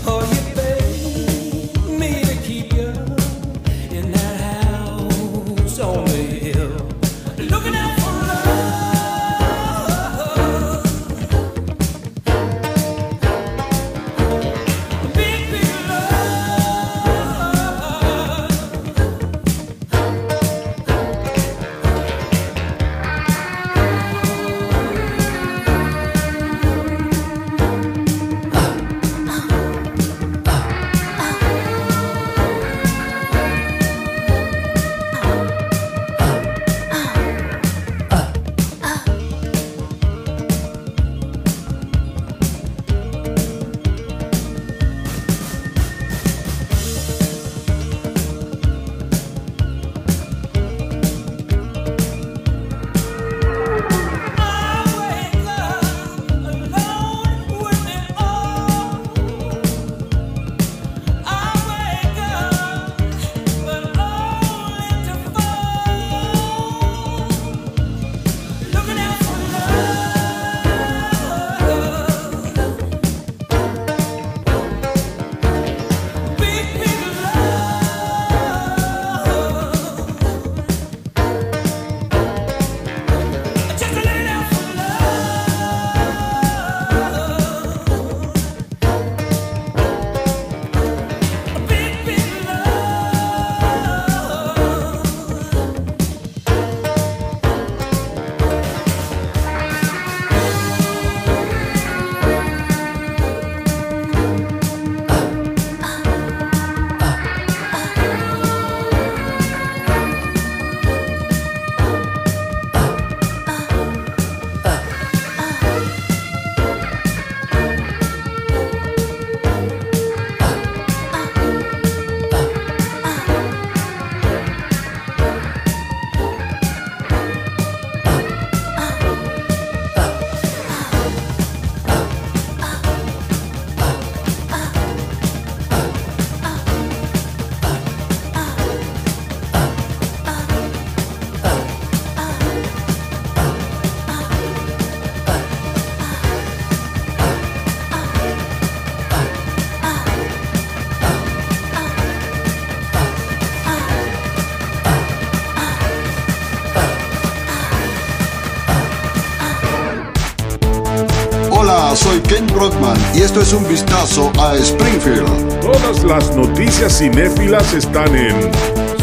Oh, you begged me to keep you in that house on the hill, looking out for love, big, big Ken Brockman, y esto es un vistazo a Springfield. Todas las noticias cinéfilas están en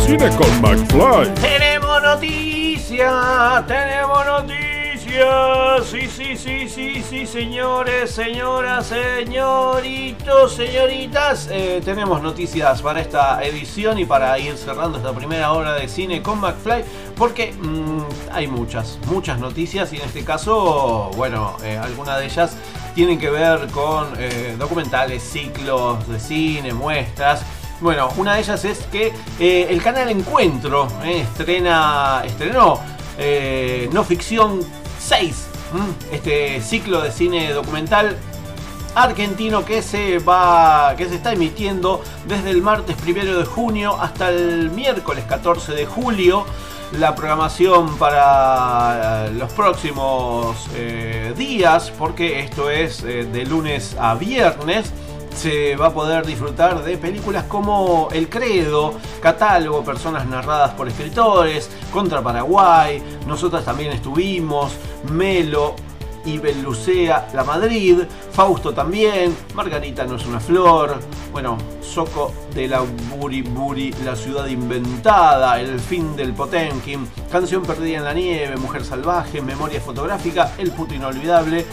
Cine con McFly. Tenemos noticias, tenemos noticias. Sí, sí, sí, sí, sí, señores, señoras, señoritos, señoritas. Eh, tenemos noticias para esta edición y para ir cerrando esta primera hora de Cine con McFly. Porque mmm, hay muchas, muchas noticias, y en este caso, bueno, eh, alguna de ellas tienen que ver con eh, documentales, ciclos de cine, muestras. Bueno, una de ellas es que eh, el canal Encuentro eh, estrena, estrenó eh, No Ficción seis, ¿eh? este ciclo de cine documental argentino que se va, que se está emitiendo desde el martes primero de junio hasta el miércoles catorce de julio. La programación para los próximos eh, días, porque esto es eh, de lunes a viernes, se va a poder disfrutar de películas como El Credo, Catálogo, Personas narradas por escritores, Contra Paraguay, Nosotras también estuvimos, Melo y Bellucea, La Madrid, Fausto también, Margarita no es una flor, bueno, Soco de la Buriburi, La Ciudad Inventada, El Fin del Potemkin, Canción Perdida en la Nieve, Mujer Salvaje, Memoria Fotográfica, El Puto Inolvidable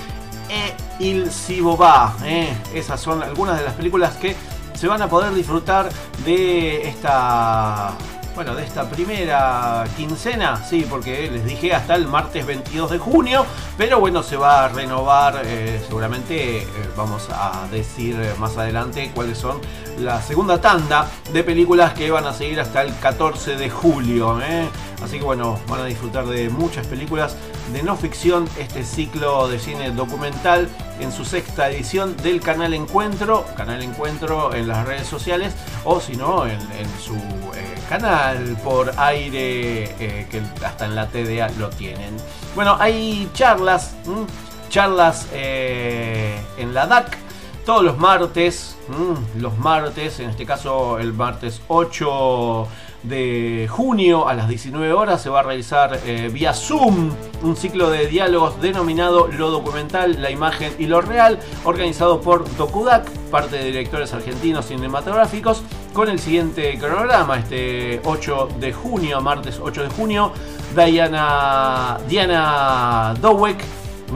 e Il Sibobá. ¿eh? Esas son algunas de las películas que se van a poder disfrutar de esta... Bueno, de esta primera quincena, sí, porque les dije hasta el martes veintidós de junio, pero bueno, se va a renovar, eh, seguramente eh, vamos a decir más adelante cuáles son la segunda tanda de películas que van a seguir hasta el catorce de julio. ¿eh? Así que bueno, van a disfrutar de muchas películas de no ficción, este ciclo de cine documental en su sexta edición del Canal Encuentro, Canal Encuentro en las redes sociales, o si no, en, en su... Eh, canal, por aire, eh, que hasta en la T D A lo tienen. Bueno, hay charlas, ¿m? charlas eh, en la D A C todos los martes, ¿m? los martes, en este caso el martes ocho de junio a las diecinueve horas se va a realizar eh, vía Zoom un ciclo de diálogos denominado Lo Documental, la Imagen y lo Real, organizado por DocuDAC, parte de directores argentinos cinematográficos, con el siguiente cronograma. Este ocho de junio, martes ocho de junio, Diana, Diana Dowek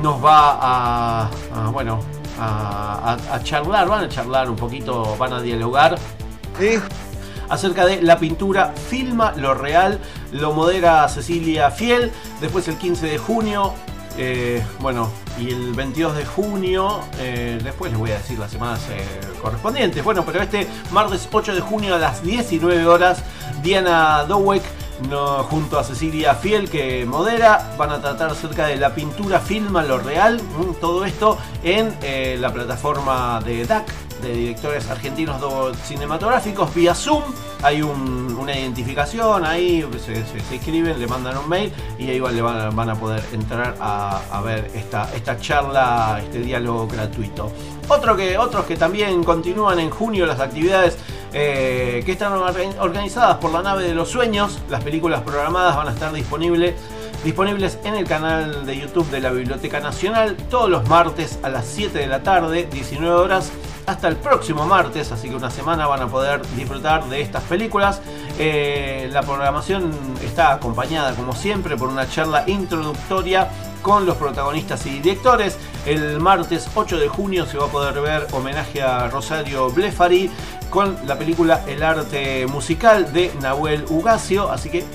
nos va a, a bueno a, a, a charlar, van a charlar un poquito, van a dialogar, ¿eh? acerca de la pintura Filma lo Real. Lo modera Cecilia Fiel. Después el quince de junio, eh, bueno, y el veintidós de junio, eh, después les voy a decir las semanas eh, correspondientes. Bueno, pero este martes ocho de junio a las diecinueve horas, Diana Dowek, no, junto a Cecilia Fiel, que modera, van a tratar acerca de la pintura Filma lo Real, todo esto en eh, la plataforma de D A C, de directores argentinos cinematográficos, vía Zoom. Hay un, una identificación ahí, se, se, se inscriben, le mandan un mail y ahí van, le van, van a poder entrar a, a ver esta, esta charla, este diálogo gratuito. Otro que, otros que también continúan en junio las actividades eh, que están organizadas por la Nave de los Sueños. Las películas programadas van a estar disponibles disponibles en el canal de YouTube de la Biblioteca Nacional todos los martes a las siete de la tarde, diecinueve horas, hasta el próximo martes, así que una semana van a poder disfrutar de estas películas. Eh, la programación está acompañada, como siempre, por una charla introductoria con los protagonistas y directores. El martes ocho de junio se va a poder ver homenaje a Rosario Blefari con la película El Arte Musical de Nahuel Ugacio, así que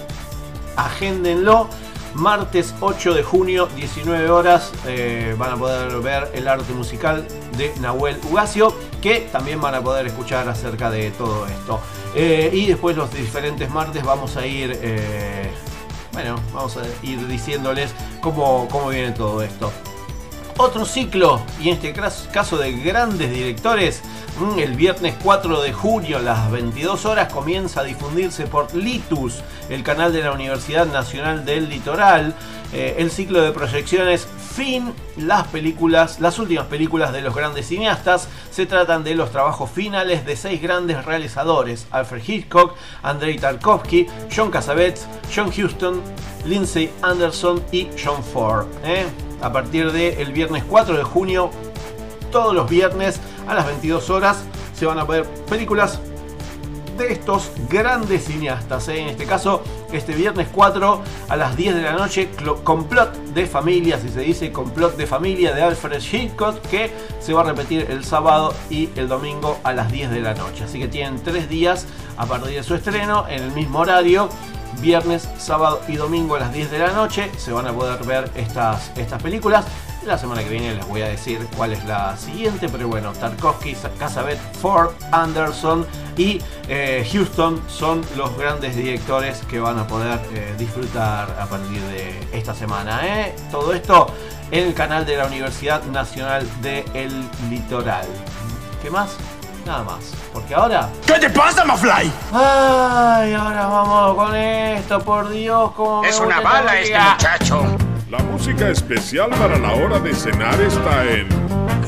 agéndenlo. Martes ocho de junio, diecinueve horas, eh, van a poder ver El Arte Musical de Nahuel Ugacio, que también van a poder escuchar acerca de todo esto. Eh, y después los diferentes martes vamos a ir, eh, bueno, vamos a ir diciéndoles cómo, cómo viene todo esto. Otro ciclo, y en este caso de grandes directores, el viernes cuatro de junio a las veintidós horas comienza a difundirse por Litus, el canal de la Universidad Nacional del Litoral, eh, el ciclo de proyecciones Fin, las películas, las últimas películas de los grandes cineastas. Se tratan de los trabajos finales de seis grandes realizadores: Alfred Hitchcock, Andrei Tarkovsky, John Cassavetes, John Huston, Lindsay Anderson y John Ford. ¿eh? A partir del viernes cuatro de junio, todos los viernes a las veintidós horas se van a ver películas de estos grandes cineastas. ¿eh? En este caso, este viernes cuatro a las diez de la noche, Complot de Familia, si se dice Complot de Familia, de Alfred Hitchcock, que se va a repetir el sábado y el domingo a las diez de la noche. Así que tienen tres días a partir de su estreno en el mismo horario. Viernes, sábado y domingo a las diez de la noche se van a poder ver estas, estas películas. La semana que viene les voy a decir cuál es la siguiente, pero bueno, Tarkovsky, Cassavetes, Ford, Anderson y eh, Huston son los grandes directores que van a poder eh, disfrutar a partir de esta semana. ¿eh? Todo esto en el canal de la Universidad Nacional del Litoral. ¿Qué más? Nada más, porque ahora... ¿Qué te pasa, McFly? Ay, ahora vamos con esto, por Dios, cómo... Es una bala este muchacho. La música especial para la hora de cenar está en...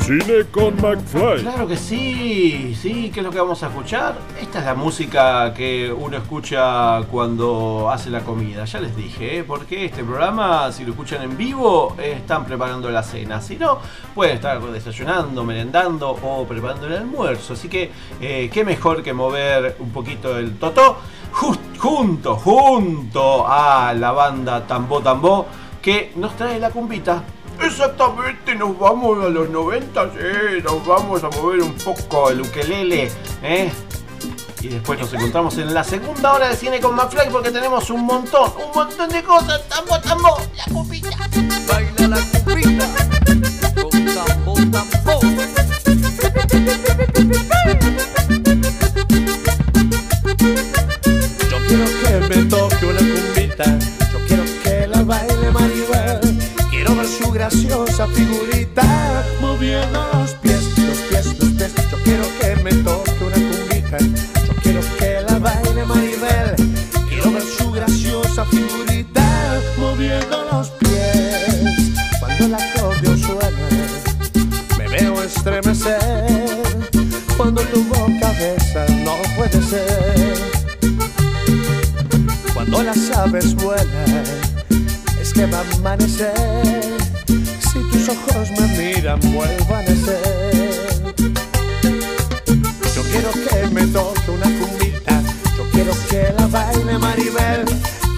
Cine con McFly. Claro que sí, sí, ¿qué es lo que vamos a escuchar? Esta es la música que uno escucha cuando hace la comida, ya les dije, ¿eh? porque este programa, si lo escuchan en vivo, están preparando la cena. Si no, pueden estar desayunando, merendando o preparando el almuerzo. Así que, eh, qué mejor que mover un poquito el totó just, junto, junto a la banda Tambó Tambó, que nos trae la cumbita. Exactamente, nos vamos a los noventas, eh, nos vamos a mover un poco el ukelele, eh. Y después nos encontramos en la segunda hora de Cine con McFly, porque tenemos un montón, un montón de cosas. Tambo, tambo, la cupita. Baila la cupita, con tambo, tambo. Yo quiero que me toque una cupita, yo quiero que la baile Maribel. Quiero ver su graciosa figurita moviendo los pies, los pies, los pies. Yo quiero que me toque una cumbita, yo quiero que la baile Maribel. pierdo los pies cuando el acordeón suena. Me veo estremecer cuando tu boca besa. No puede ser. Cuando las aves vuelan es que va a amanecer. Si tus ojos me miran vuelvo a nacer. Yo quiero que me toque una cumbita. Yo quiero que la baile Maribel.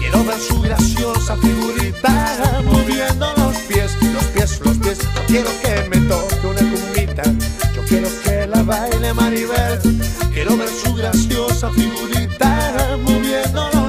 Quiero ver su graciosa figurita moviendo los pies, los pies, los pies. Yo quiero que me toque una cumbita. Yo quiero que la baile Maribel. Quiero ver su graciosa figurita moviendo los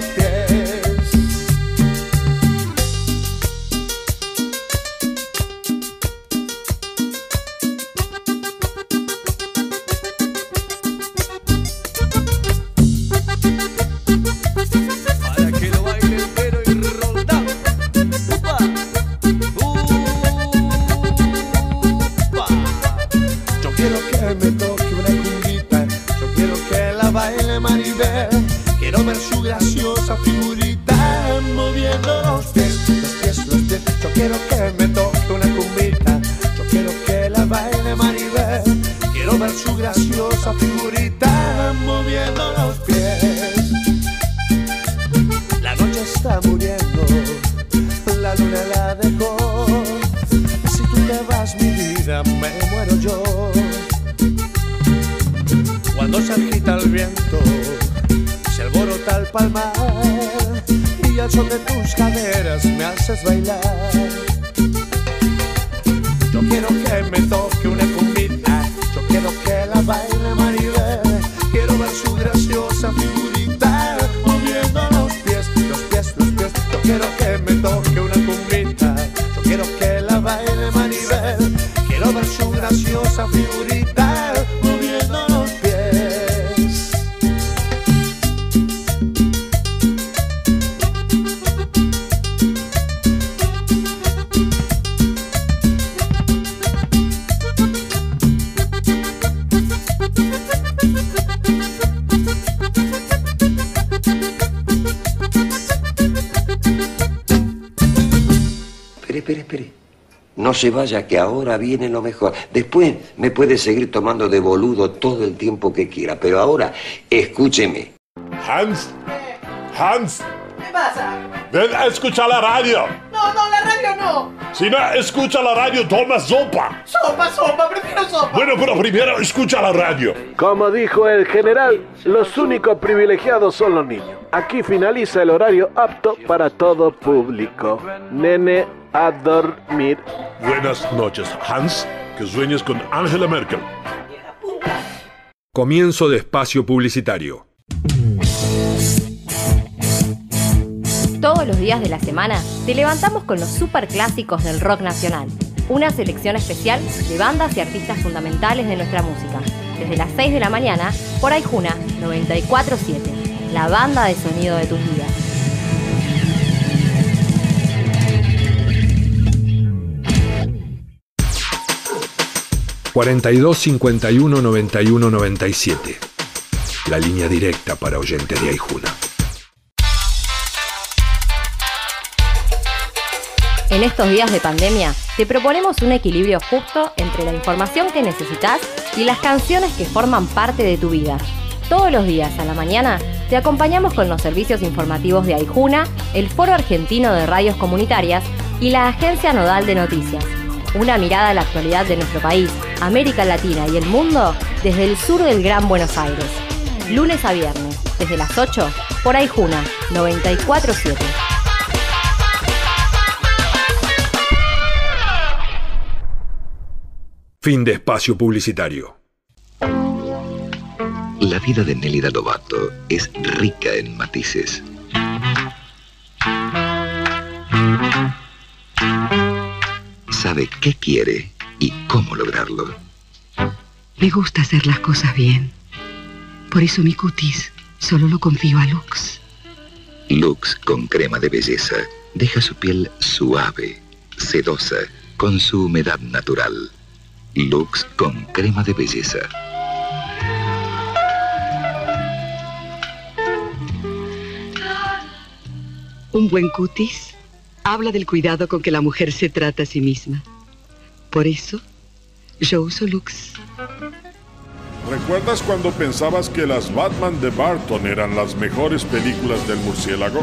se vaya, que ahora viene lo mejor. Después me puede seguir tomando de boludo todo el tiempo que quiera, pero ahora escúcheme. Hans, Hans, ¿qué pasa? Ven a escuchar la radio. No, no, la radio no. Si no escucha la radio, toma sopa. Sopa, sopa, prefiero sopa. Bueno, pero primero escucha la radio. Como dijo el general, los únicos privilegiados son los niños. Aquí finaliza el horario apto para todo público. Nene, a dormir. Buenas noches, Hans. Que sueñes con Angela Merkel. Comienzo de espacio publicitario. Todos los días de la semana te levantamos con los superclásicos del rock nacional. Una selección especial de bandas y artistas fundamentales de nuestra música. Desde las seis de la mañana por Aijuna noventa y cuatro punto siete. La banda de sonido de tus vidas. cuarenta y dos, cincuenta y uno, noventa y uno, noventa y siete. La línea directa para oyentes de Aijuna. En estos días de pandemia, te proponemos un equilibrio justo entre la información que necesitas y las canciones que forman parte de tu vida. Todos los días a la mañana, te acompañamos con los servicios informativos de Aijuna, el Foro Argentino de Radios Comunitarias y la Agencia Nodal de Noticias. Una mirada a la actualidad de nuestro país, América Latina y el mundo desde el sur del Gran Buenos Aires. Lunes a viernes, desde las ocho, por Aijuna, noventa y cuatro punto siete. Fin de espacio publicitario. La vida de Nélida Lobato es rica en matices. Sabe qué quiere y cómo lograrlo. Me gusta hacer las cosas bien. Por eso mi cutis solo lo confío a Lux. Lux con crema de belleza deja su piel suave, sedosa, con su humedad natural. Lux con crema de belleza. Un buen cutis habla del cuidado con que la mujer se trata a sí misma. Por eso, yo uso Lux. ¿Recuerdas cuando pensabas que las Batman de Burton eran las mejores películas del murciélago?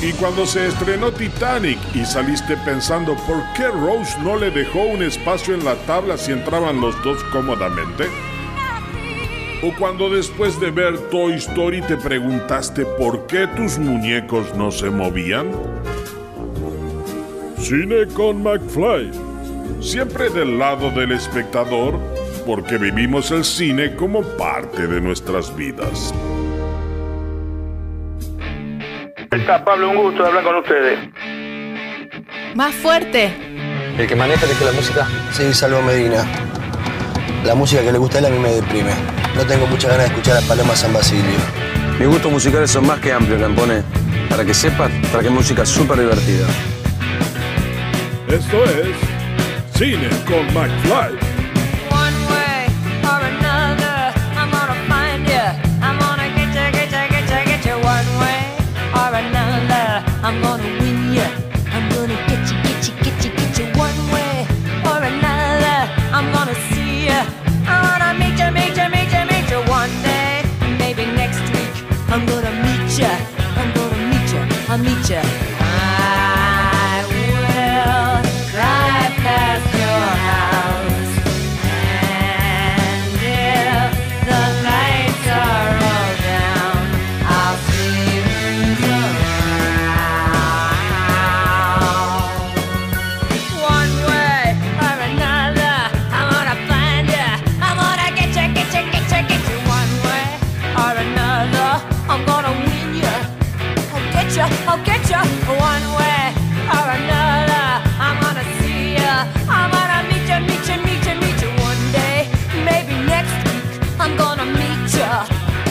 Y cuando se estrenó Titanic y saliste pensando por qué Rose no le dejó un espacio en la tabla si entraban los dos cómodamente. O cuando después de ver Toy Story te preguntaste por qué tus muñecos no se movían. Cine con McFly. Siempre del lado del espectador, porque vivimos el cine como parte de nuestras vidas. Está Pablo, un gusto hablar con ustedes. Más fuerte. El que maneja es que la música. Sí, Salvo Medina. La música que le gusta a él a mí me deprime. No tengo muchas ganas de escuchar a Paloma San Basilio. Mis gustos musicales son más que amplios, Lampone. Para que sepas, para que música súper divertida. Esto es Cine con McFly. I'm gonna win ya, I'm gonna get you, get you, get you, get you one way or another. I'm gonna see ya, I wanna meet ya, meet ya, meet ya, meet ya one day. Maybe next week, I'm gonna meet ya, I'm gonna meet ya, I'll meet ya. I will drive past your house, and if the lights are all down, I'll see you around. I'll get you one way or another. I'm gonna see ya. I'm gonna meet you, meet you, meet you, meet you one day. Maybe next week I'm gonna meet you.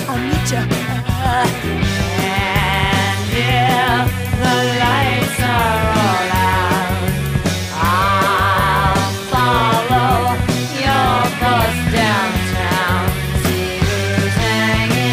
I'll meet you. And if the lights are all out, I'll follow your bus downtown. See who's hanging out.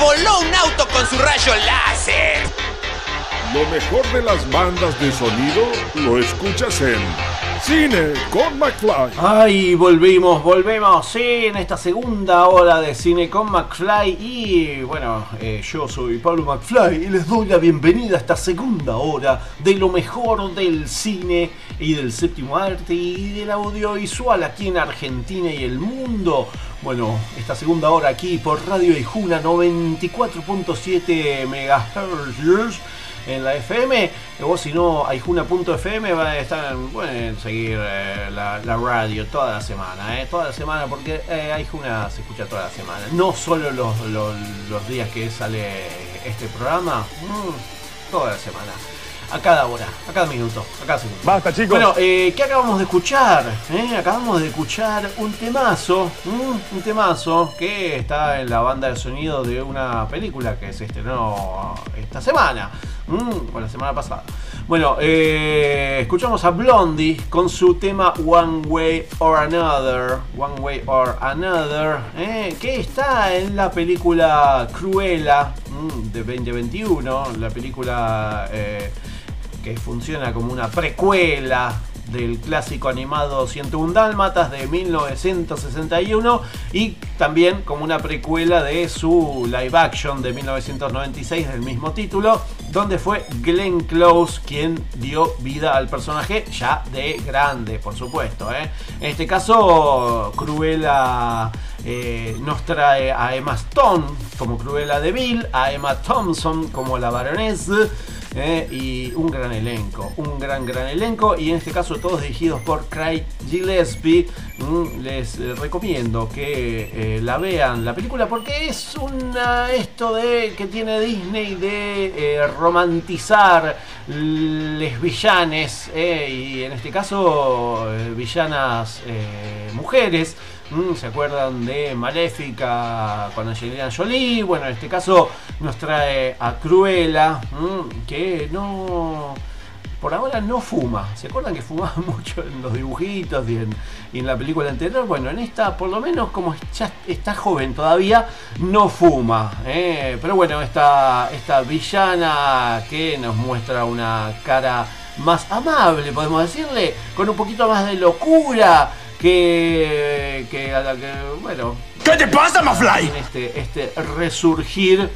Voló un auto con su rayo láser. Lo mejor de las bandas de sonido lo escuchas en Cine con McFly. Ay, volvimos, volvemos, sí, en esta segunda hora de Cine con McFly. Y bueno, eh, yo soy Pablo McFly y les doy la bienvenida a esta segunda hora de lo mejor del cine y del séptimo arte y del audiovisual aquí en Argentina y el mundo. Bueno, esta segunda hora aquí por Radio Ejuna noventa y cuatro punto siete megahercios en la F M. O si no, ejuna punto F M va a estar, pueden seguir eh, la, la radio toda la semana, eh, toda la semana, porque eh, Ejuna se escucha toda la semana, no solo los, los, los días que sale este programa mmm, toda la semana, a cada hora, a cada minuto, a cada segundo. Basta, chicos. Bueno, eh, ¿qué acabamos de escuchar? ¿Eh? Acabamos de escuchar un temazo, mm, un temazo que está en la banda de sonido de una película que se estrenó esta semana, mm, o la semana pasada. Bueno, eh, escuchamos a Blondie con su tema One Way or Another, One Way or Another, eh, que está en la película Cruella mm, de veinte veintiuno, la película... Eh, que funciona como una precuela del clásico animado ciento uno dálmatas de mil novecientos sesenta y uno y también como una precuela de su live action de mil novecientos noventa y seis del mismo título, donde fue Glenn Close quien dio vida al personaje ya de grande, por supuesto, ¿eh? En este caso Cruella eh, nos trae a Emma Stone como Cruella de Vil, a Emma Thompson como la baronesa. Eh, y un gran elenco, un gran gran elenco, y en este caso todos dirigidos por Craig Gillespie. Mm, les eh, recomiendo que eh, la vean la película porque es una esto de que tiene Disney de eh, romantizar les villanes, eh, y en este caso eh, villanas eh, mujeres. ¿Se acuerdan de Maléfica con Angelina Jolie? Bueno, en este caso nos trae a Cruella, que no... por ahora no fuma. ¿Se acuerdan que fumaba mucho en los dibujitos y en, y en la película anterior? Bueno, en esta, por lo menos, como ya está joven todavía, no fuma. ¿eh? Pero bueno, esta, esta villana que nos muestra una cara más amable, podemos decirle, con un poquito más de locura, Que, que, a la que, bueno... ¿Qué te pasa, McFly? Este, este resurgir,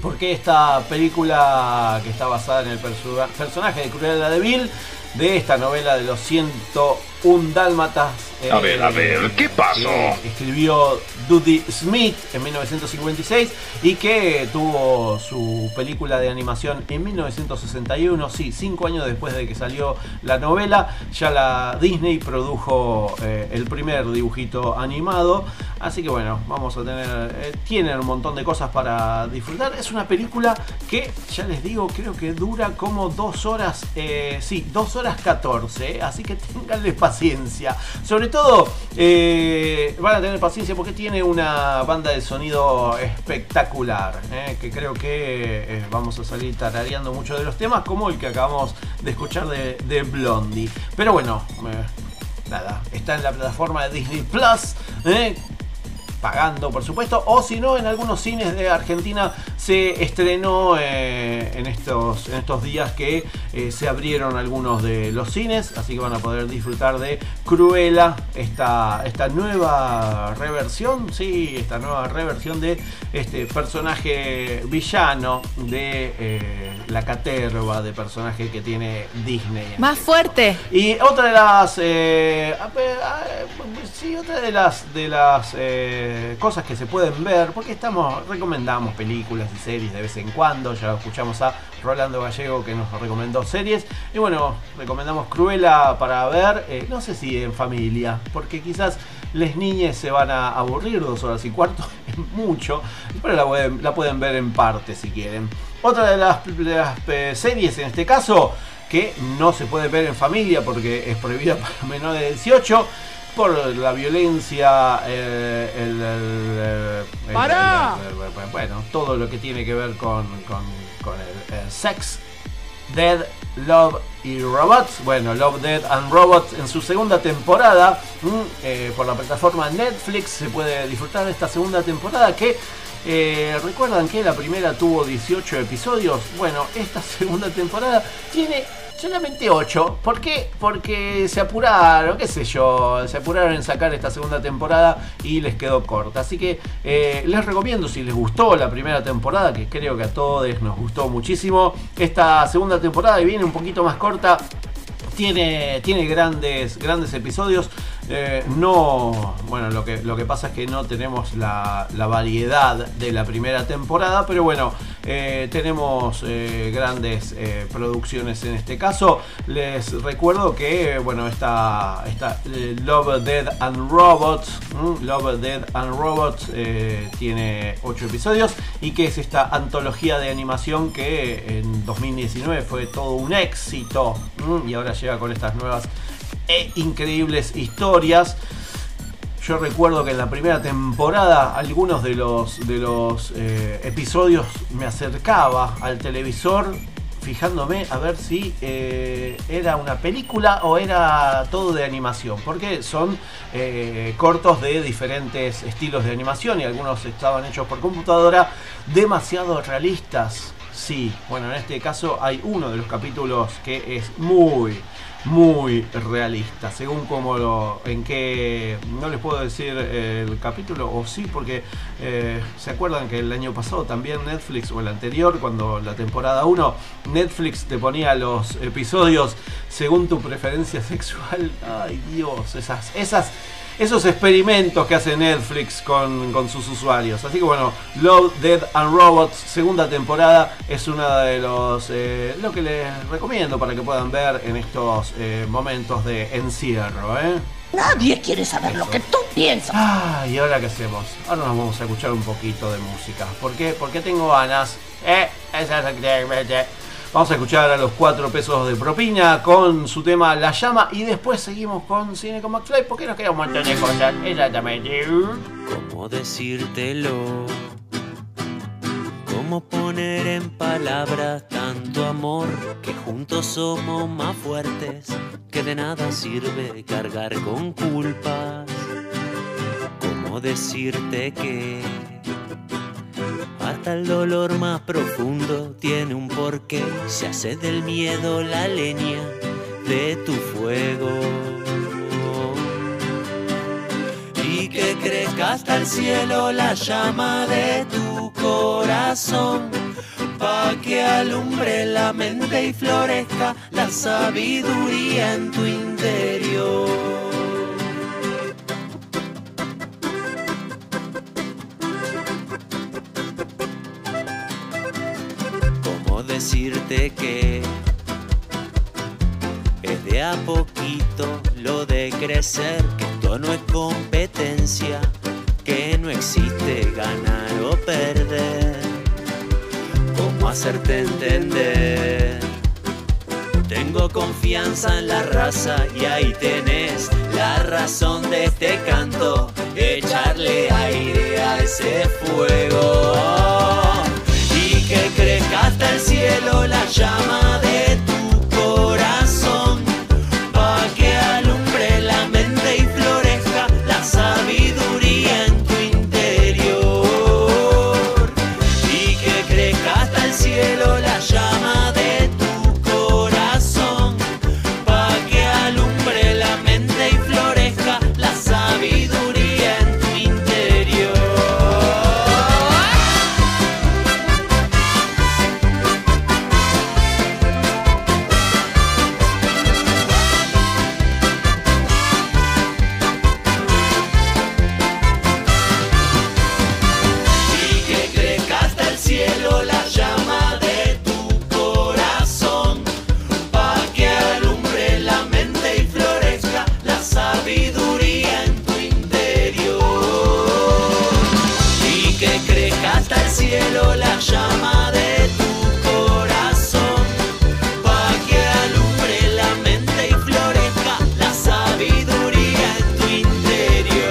porque esta película que está basada en el perso personaje de Cruella de Vil, de esta novela de los ciento uno dálmatas... Eh, a ver, a ver, ¿qué pasó? Escribió Dudley Smith en mil novecientos cincuenta y seis y que tuvo su película de animación en mil novecientos sesenta y uno, sí, cinco años después de que salió la novela. Ya la Disney produjo eh, el primer dibujito animado, así que bueno, vamos a tener, eh, tienen un montón de cosas para disfrutar. Es una película que, ya les digo, creo que dura como dos horas, eh, sí, dos horas catorce, eh, así que ténganle paciencia. Sobre todo eh, van a tener paciencia porque tiene una banda de sonido espectacular, eh, que creo que eh, vamos a salir tarareando muchos de los temas, como el que acabamos de escuchar de, de Blondie. Pero bueno, eh, nada, está en la plataforma de Disney Plus, eh, pagando por supuesto, o si no, en algunos cines de Argentina se estrenó eh, en, estos, en estos días que eh, se abrieron algunos de los cines, así que van a poder disfrutar de Cruella, esta, esta nueva reversión, sí, esta nueva reversión de este personaje villano de eh, la caterva de personaje que tiene Disney. Más fuerte. Y otra de las eh, sí, otra de las de las eh, cosas que se pueden ver, porque estamos recomendamos películas y series de vez en cuando. Ya escuchamos a Rolando Gallego que nos recomendó series, y bueno, recomendamos Cruella para ver, eh, no sé si en familia, porque quizás les niñes se van a aburrir, dos horas y cuarto es mucho, pero la pueden, la pueden ver en parte si quieren. Otra de las, de las eh, series en este caso que no se puede ver en familia porque es prohibida para menores de dieciocho por la violencia, eh, el, el, el, ¡Para! El, el, el, el, bueno, todo lo que tiene que ver con, con, con el, el sex, dead, love y robots. Bueno, Love, Dead and Robots en su segunda temporada, eh, por la plataforma Netflix se puede disfrutar de esta segunda temporada que... Eh, recuerdan que la primera tuvo dieciocho episodios. Bueno, esta segunda temporada tiene solamente ocho. ¿Por qué? Porque se apuraron, qué sé yo, se apuraron en sacar esta segunda temporada y les quedó corta. Así que eh, les recomiendo, si les gustó la primera temporada, que creo que a todos nos gustó muchísimo, esta segunda temporada, y viene un poquito más corta, tiene, tiene grandes, grandes episodios. Eh, no, bueno, lo que, lo que pasa es que no tenemos la, la variedad de la primera temporada, pero bueno, eh, tenemos eh, grandes eh, producciones en este caso. Les recuerdo que, bueno, esta, esta eh, Love, Dead and Robots, ¿m? Love, Dead and Robots eh, tiene ocho episodios y que es esta antología de animación que en dos mil diecinueve fue todo un éxito, ¿m? Y ahora llega con estas nuevas e increíbles historias. Yo recuerdo que en la primera temporada algunos de los, de los eh, episodios me acercaba al televisor fijándome a ver si eh, era una película o era todo de animación, porque son eh, cortos de diferentes estilos de animación y algunos estaban hechos por computadora, demasiado realistas. Sí, bueno, en este caso hay uno de los capítulos que es muy... muy realista, según como lo, en que no les puedo decir el capítulo, o sí, porque eh, se acuerdan que el año pasado también Netflix, o el anterior, cuando la temporada uno, Netflix te ponía los episodios según tu preferencia sexual. Ay Dios, esas, esas, esos experimentos que hace Netflix con, con sus usuarios. Así que bueno, Love, Dead and Robots, segunda temporada, es una de los eh, lo que les recomiendo para que puedan ver en estos eh, momentos de encierro, ¿eh? Nadie quiere saber eso, lo que tú piensas. Ah, ¿y ahora qué hacemos? Ahora nos vamos a escuchar un poquito de música. ¿Por qué? Porque tengo ganas. Eh, exactamente. Vamos a escuchar a los cuatro pesos de propina con su tema La Llama y después seguimos con Cine con McFly porque nos queda un montón de cosas. Exactamente. ¿Cómo decírtelo? ¿Cómo poner en palabras tanto amor? Que juntos somos más fuertes, que de nada sirve cargar con culpas. ¿Cómo decirte que hasta el dolor más profundo tiene un porqué? Se hace del miedo la leña de tu fuego. Y que crezca hasta el cielo la llama de tu corazón, pa' que alumbre la mente y florezca la sabiduría en tu interior. Decirte que es de a poquito lo de crecer, que esto no es competencia, que no existe ganar o perder. ¿Cómo hacerte entender? Tengo confianza en la raza y ahí tenés la razón de este canto, echarle aire a ese fuego. Que crezca hasta el cielo la llama de tu corazón, pa' que alumbre la mente y florezca la sabiduría en tu interior. Y que crezca hasta el cielo la llama de tu corazón, pa' que alumbre la mente y florezca la sabiduría en tu interior. La llama de tu corazón, pa' que alumbre la mente y florezca la sabiduría en tu interior.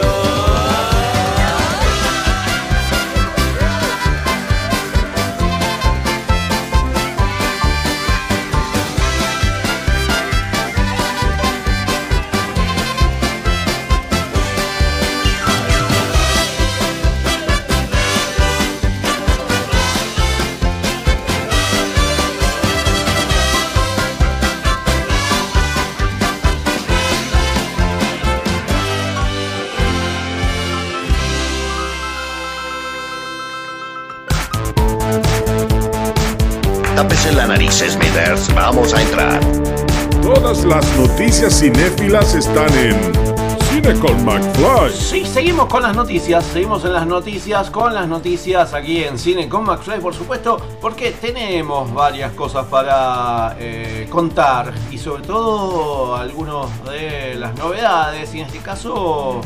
Vamos a entrar. Todas las noticias cinéfilas están en cine con McFly. Sí, seguimos con las noticias, seguimos en las noticias, con las noticias aquí en Cine con McFly, por supuesto, porque tenemos varias cosas para eh, contar y sobre todo algunas de las novedades, y en este caso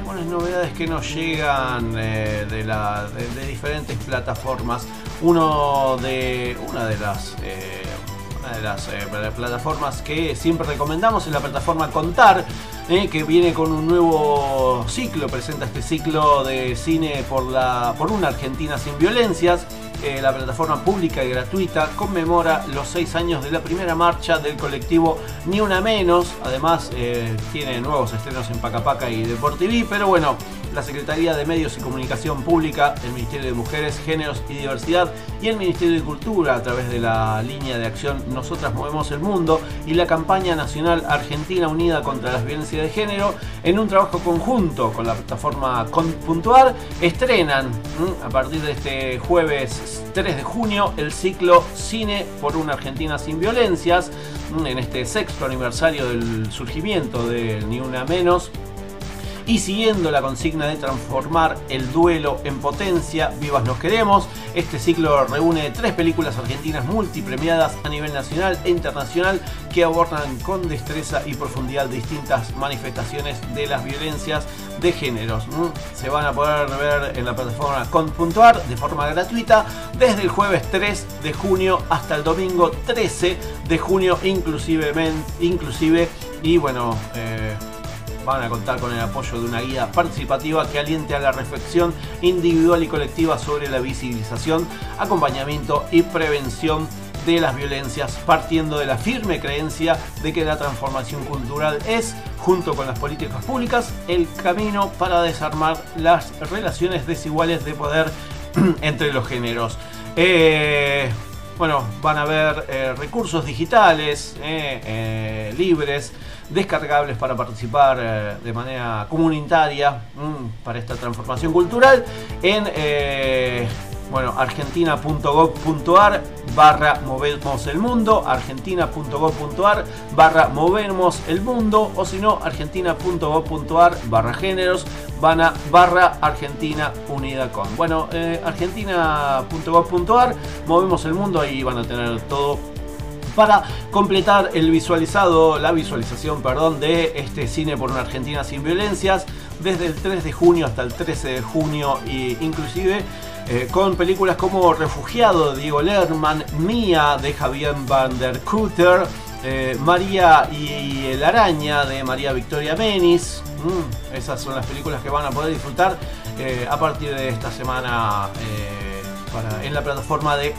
algunas novedades que nos llegan eh, de, la, de, de diferentes plataformas. Uno de, una de las... Eh, de las eh, plataformas que siempre recomendamos es la plataforma Contar, eh, que viene con un nuevo ciclo, presenta este ciclo de cine por, la, por una Argentina sin violencias. Eh, la plataforma pública y gratuita conmemora los seis años de la primera marcha del colectivo Ni Una Menos. Además eh, tiene nuevos estrenos en Pacapaca y Deportiví, pero bueno, la Secretaría de Medios y Comunicación Pública, el Ministerio de Mujeres, Géneros y Diversidad y el Ministerio de Cultura, a través de la línea de acción Nosotras Movemos el Mundo y la campaña nacional Argentina Unida contra las Violencias de Género, en un trabajo conjunto con la plataforma Puntuar, estrenan a partir de este jueves tres de junio el ciclo Cine por una Argentina sin Violencias. En este sexto aniversario del surgimiento de Ni Una Menos, y siguiendo la consigna de transformar el duelo en potencia, vivas nos queremos, este ciclo reúne tres películas argentinas multipremiadas a nivel nacional e internacional que abordan con destreza y profundidad distintas manifestaciones de las violencias de géneros. Se van a poder ver en la plataforma Con.ar de forma gratuita desde el jueves tres de junio hasta el domingo trece de junio inclusive, y bueno... Eh, van a contar con el apoyo de una guía participativa que aliente a la reflexión individual y colectiva sobre la visibilización, acompañamiento y prevención de las violencias, partiendo de la firme creencia de que la transformación cultural es, junto con las políticas públicas, el camino para desarmar las relaciones desiguales de poder entre los géneros. Eh... Bueno, van a haber eh, recursos digitales, eh, eh, libres, descargables para participar eh, de manera comunitaria mm, para esta transformación cultural en eh, bueno, argentina punto gov punto ar barra Movemos el Mundo, argentina punto gov punto ar barra Movemos el Mundo, o si no, argentina punto gov punto ar barra Géneros, Bana, barra Argentina Unida Con. Bueno, eh, argentina punto gov punto ar, Movemos el Mundo, ahí van a tener todo para completar el visualizado, la visualización, perdón, de este Cine por una Argentina sin Violencias, desde el tres de junio hasta el trece de junio, e inclusive eh, con películas como Refugiado, Diego Lerman, Mía, de Javier Van der Kutter, Eh, María y el Araña de María Victoria Menis. Mm, esas son las películas que van a poder disfrutar eh, a partir de esta semana eh, para, en la plataforma de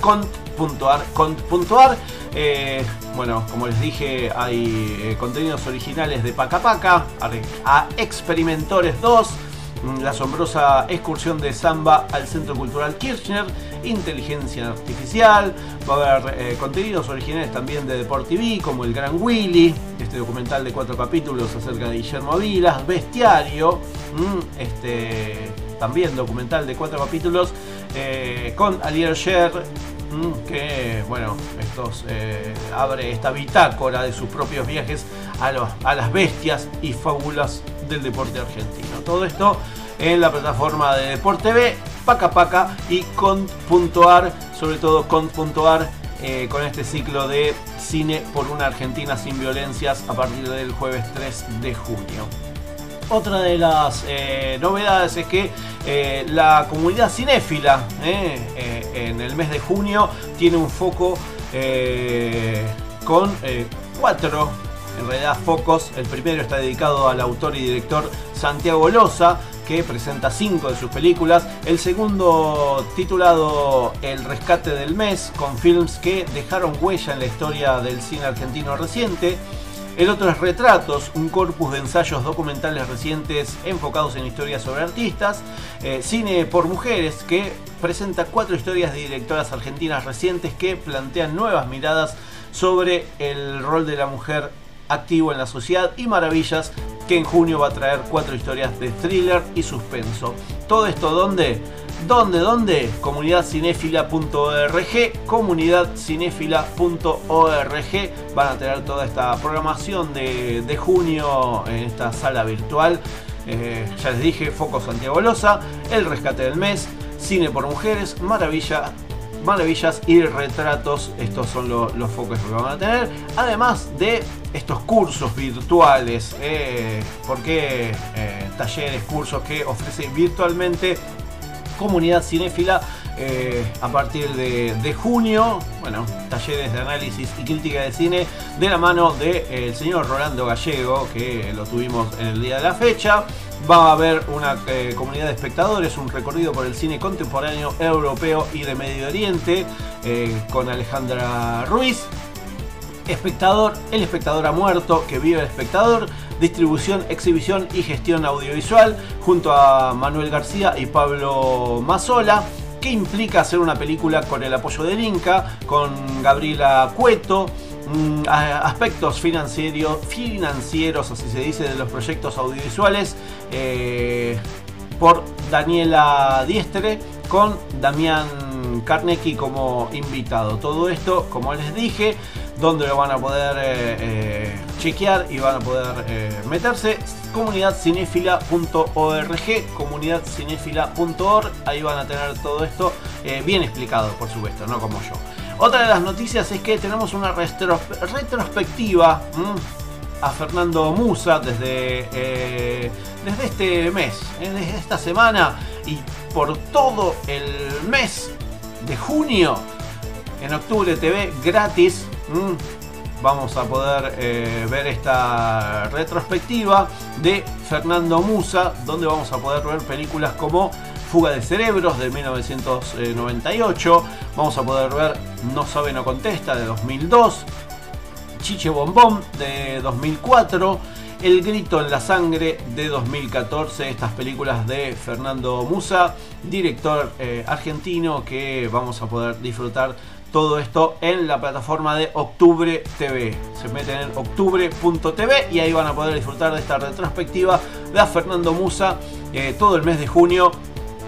cont punto ar. cont punto ar. Eh, bueno, como les dije, hay eh, contenidos originales de Pacapaca, a, a Experimentores dos, La asombrosa excursión de Samba al Centro Cultural Kirchner, Inteligencia Artificial. Va a haber eh, contenidos originales también de Deportiví, como El Gran Willy, este documental de cuatro capítulos acerca de Guillermo Vilas, Bestiario, este, también documental de cuatro capítulos eh, con Alier Sher, que bueno, estos eh, abre esta bitácora de sus propios viajes a, los, a las bestias y fábulas del deporte argentino. Todo esto en la plataforma de Deportivé, Pacapaca y Cont.ar, sobre todo Cont.ar, eh, con este ciclo de Cine por una Argentina sin Violencias a partir del jueves tres de junio. Otra de las eh, novedades es que eh, la comunidad cinéfila eh, eh, en el mes de junio tiene un foco eh, con eh, cuatro, en realidad, focos. El primero está dedicado al autor y director Santiago Loza, que presenta cinco de sus películas. El segundo, titulado El Rescate del Mes, con films que dejaron huella en la historia del cine argentino reciente. El otro es Retratos, un corpus de ensayos documentales recientes enfocados en historias sobre artistas. Eh, Cine por Mujeres, que presenta cuatro historias de directoras argentinas recientes que plantean nuevas miradas sobre el rol de la mujer activo en la sociedad. Y Maravillas, que en junio va a traer cuatro historias de thriller y suspenso. Todo esto, ¿dónde? ¿Dónde? ¿Dónde? comunidad cinefila punto org, comunidad cinefila punto org. Van a tener toda esta programación de, de junio en esta sala virtual. Eh, ya les dije, Foco Santiago Loza, El Rescate del Mes, Cine por Mujeres, Maravilla, Maravillas y Retratos. Estos son lo, los focos que van a tener. Además de estos cursos virtuales, eh, porque eh, talleres, cursos que ofrecen virtualmente Comunidad Cinéfila eh, a partir de, de junio. Bueno, talleres de análisis y crítica de cine de la mano del de, eh, señor Rolando Gallego, que lo tuvimos en el día de la fecha. Va a haber una eh, comunidad de espectadores, un recorrido por el cine contemporáneo europeo y de Medio Oriente eh, con Alejandra Ruiz. Espectador, El espectador ha muerto, que vive el espectador, distribución, exhibición y gestión audiovisual, junto a Manuel García y Pablo Mazzola. ¿Qué implica hacer una película con el apoyo del Inca? Con Gabriela Cueto. Aspectos financieros, financieros, así se dice, de los proyectos audiovisuales, eh, por Daniela Diestre, con Damián Carnecki como invitado. Todo esto, como les dije, donde lo van a poder eh, eh, chequear y van a poder eh, meterse, comunidad cinefila punto org, comunidad cinefila punto org. Ahí van a tener todo esto eh, bien explicado, por supuesto, no como yo. Otra de las noticias es que tenemos una retrospectiva a Fernando Musa desde, eh, desde este mes, desde esta semana y por todo el mes de junio. En Octubre T V gratis vamos a poder eh, ver esta retrospectiva de Fernando Musa, donde vamos a poder ver películas como Fuga de Cerebros de mil novecientos noventa y ocho, vamos a poder ver No Sabe No Contesta de dos mil dos, Chiche Bombón de dos mil cuatro, El Grito en la Sangre de dos mil catorce, estas películas de Fernando Musa, director eh, argentino, que vamos a poder disfrutar todo esto en la plataforma de Octubre T V. Se meten en octubre punto t v y ahí van a poder disfrutar de esta retrospectiva de Fernando Musa eh, todo el mes de junio,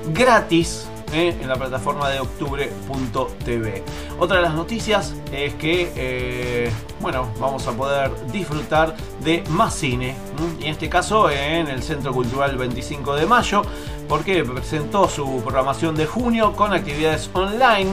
gratis eh, en la plataforma de octubre punto t v. Otra de las noticias es que eh, bueno, vamos a poder disfrutar de más cine, y en este caso eh, en el Centro Cultural veinticinco de mayo, porque presentó su programación de junio con actividades online.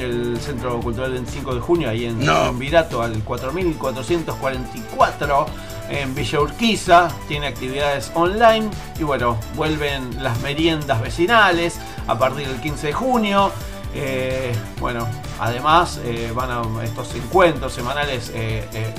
El Centro Cultural veinticinco de junio, ahí en no. Virato al cuatro mil cuatrocientos cuarenta y cuatro, en Villa Urquiza, tiene actividades online. Y bueno, vuelven las meriendas vecinales a partir del quince de junio. Eh, bueno, además eh, van a estos encuentros semanales eh, eh,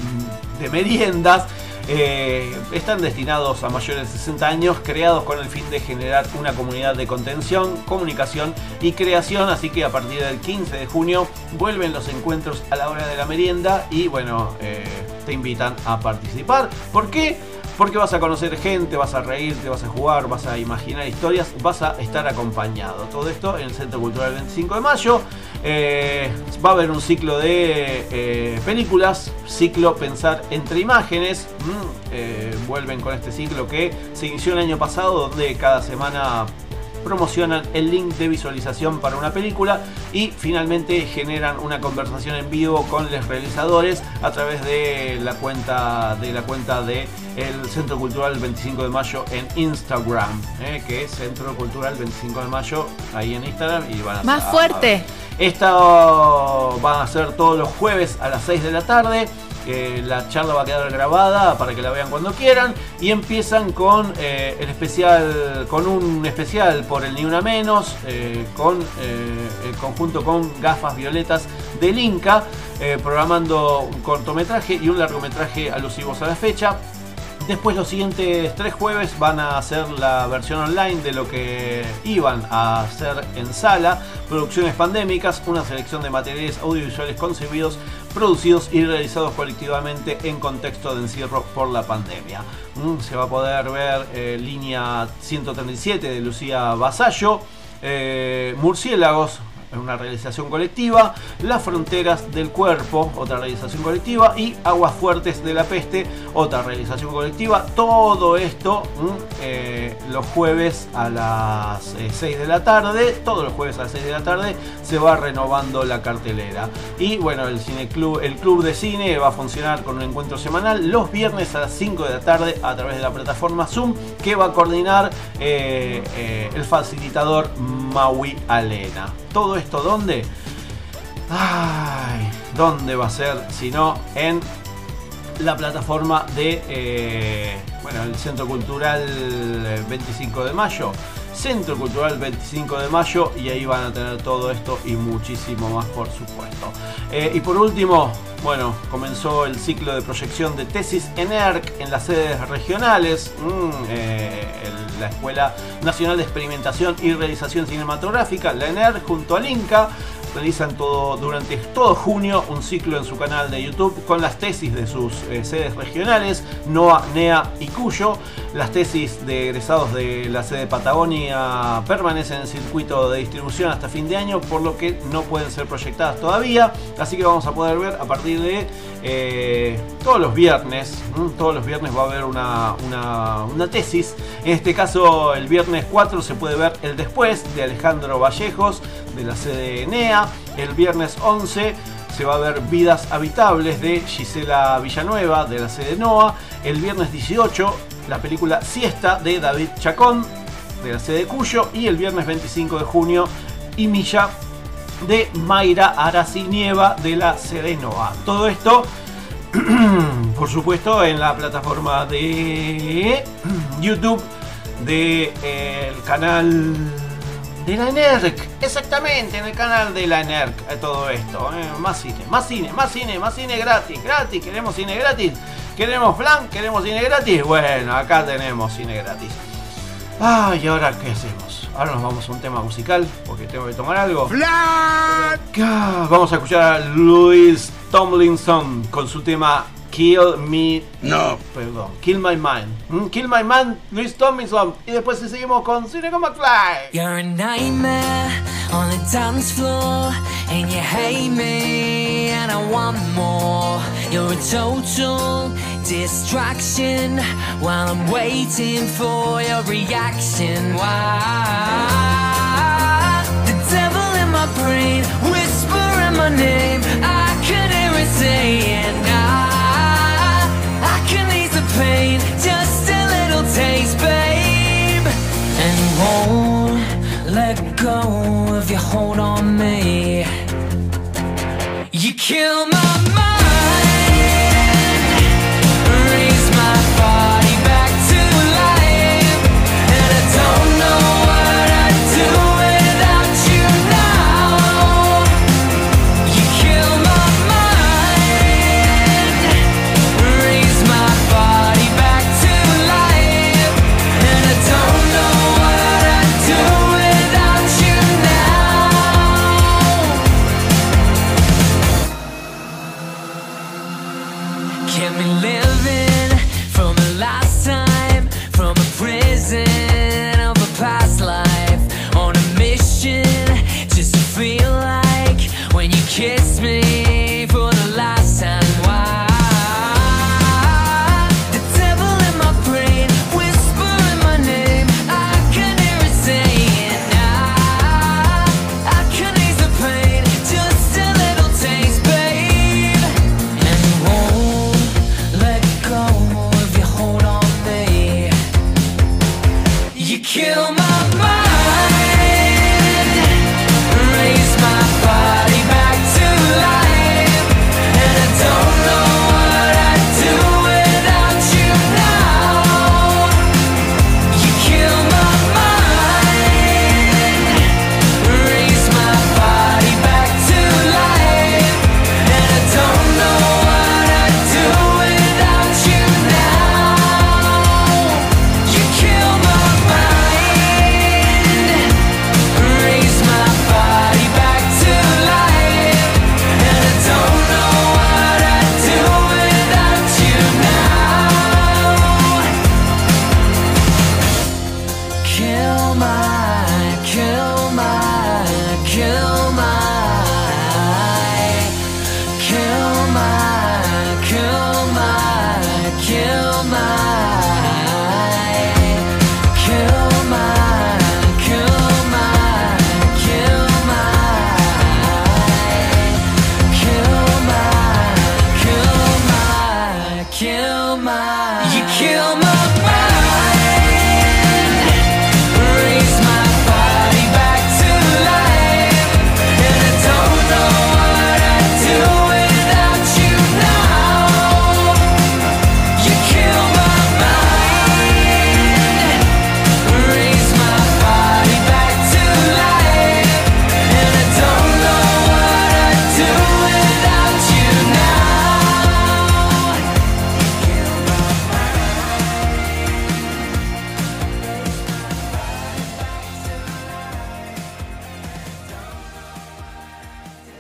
de meriendas. Eh, están destinados a mayores de sesenta años, creados con el fin de generar una comunidad de contención, comunicación y creación. Así que a partir del quince de junio vuelven los encuentros a la hora de la merienda y bueno, eh, te invitan a participar. ¿Por qué? Porque vas a conocer gente, vas a reírte, vas a jugar, vas a imaginar historias, vas a estar acompañado. Todo esto en el Centro Cultural veinticinco de mayo. Eh, va a haber un ciclo de eh, películas, ciclo Pensar entre Imágenes. Mm, eh, vuelven con este ciclo que se inició el año pasado, donde cada semana promocionan el link de visualización para una película y finalmente generan una conversación en vivo con los realizadores a través de la cuenta de la cuenta de el Centro Cultural veinticinco de mayo en Instagram, eh, que es Centro Cultural veinticinco de mayo ahí en Instagram, y van a más a, fuerte. A Esto van a ser todos los jueves a las seis de la tarde. Eh, la charla va a quedar grabada para que la vean cuando quieran. Y empiezan con eh, el especial, con un especial por el Ni Una Menos, eh, con eh, el conjunto con Gafas Violetas del Inca, eh, programando un cortometraje y un largometraje alusivos a la fecha. Después, los siguientes tres jueves van a hacer la versión online de lo que iban a hacer en sala. Producciones pandémicas, una selección de materiales audiovisuales concebidos, producidos y realizados colectivamente en contexto de encierro por la pandemia. Se va a poder ver eh, Línea ciento treinta y siete de Lucía Basallo, eh, Murciélagos, en una realización colectiva, Las fronteras del cuerpo, otra realización colectiva, y Aguas fuertes de la peste, otra realización colectiva. Todo esto eh, los jueves a las eh, seis de la tarde, todos los jueves a las seis de la tarde se va renovando la cartelera. Y bueno, el cine club, el club de cine va a funcionar con un encuentro semanal los viernes a las cinco de la tarde a través de la plataforma Zoom, que va a coordinar eh, eh, el facilitador Maui Alena. Todo esto, ¿dónde? Ay, ¿dónde va a ser? Si no, en la plataforma de eh, bueno, el Centro Cultural veinticinco de mayo. Centro Cultural veinticinco de mayo, y ahí van a tener todo esto y muchísimo más, por supuesto. Eh, y por último, bueno, comenzó el ciclo de proyección de tesis en E R C en las sedes regionales. Mm, eh, el, la Escuela Nacional de Experimentación y Realización Cinematográfica, la E N E R C, junto al INCA, realizan todo, durante todo junio, un ciclo en su canal de YouTube con las tesis de sus eh, sedes regionales, NOA, NEA y Cuyo. Las tesis de egresados de la sede Patagonia permanecen en el circuito de distribución hasta fin de año, por lo que no pueden ser proyectadas todavía. Así que vamos a poder ver a partir de eh, todos los viernes, ¿m? todos los viernes va a haber una, una, una tesis. En este caso, el viernes cuatro se puede ver El Después, de Alejandro Vallejos, de la sede NEA. El viernes once se va a ver Vidas Habitables, de Gisela Villanueva, de la sede NOA. El viernes dieciocho, la película Siesta, de David Chacón, de la sede Cuyo. Y el viernes veinticinco de junio, Imilla, de Mayra Aracinieva, de la sede NOA. Todo esto, por supuesto, en la plataforma de YouTube del de, eh, canal de la E N E R C, exactamente, en el canal de la E N E R C, todo esto, eh, más cine, más cine, más cine, más cine gratis, gratis, queremos cine gratis, queremos plan, queremos cine gratis, bueno, acá tenemos cine gratis. Ay, ¿y ahora qué hacemos? Ahora nos vamos a un tema musical, porque tengo que tomar algo. Flat. Vamos a escuchar a Louis Tomlinson con su tema Kill Me... No, perdón, Kill My Mind. Kill My Mind, Louis Tomlinson. Y después seguimos con Cine con McFly. You're a nightmare on the dance floor, and you hate me and I want more. You're a total distraction while I'm waiting for your reaction. Why? The devil in my brain whispering my name. I could hear it saying I pain, just a little taste, babe. And won't let go of your hold on me. You kill my mind, raise my body back to life, and I don't know what I'd do without you now. You kill my mind, raise my body.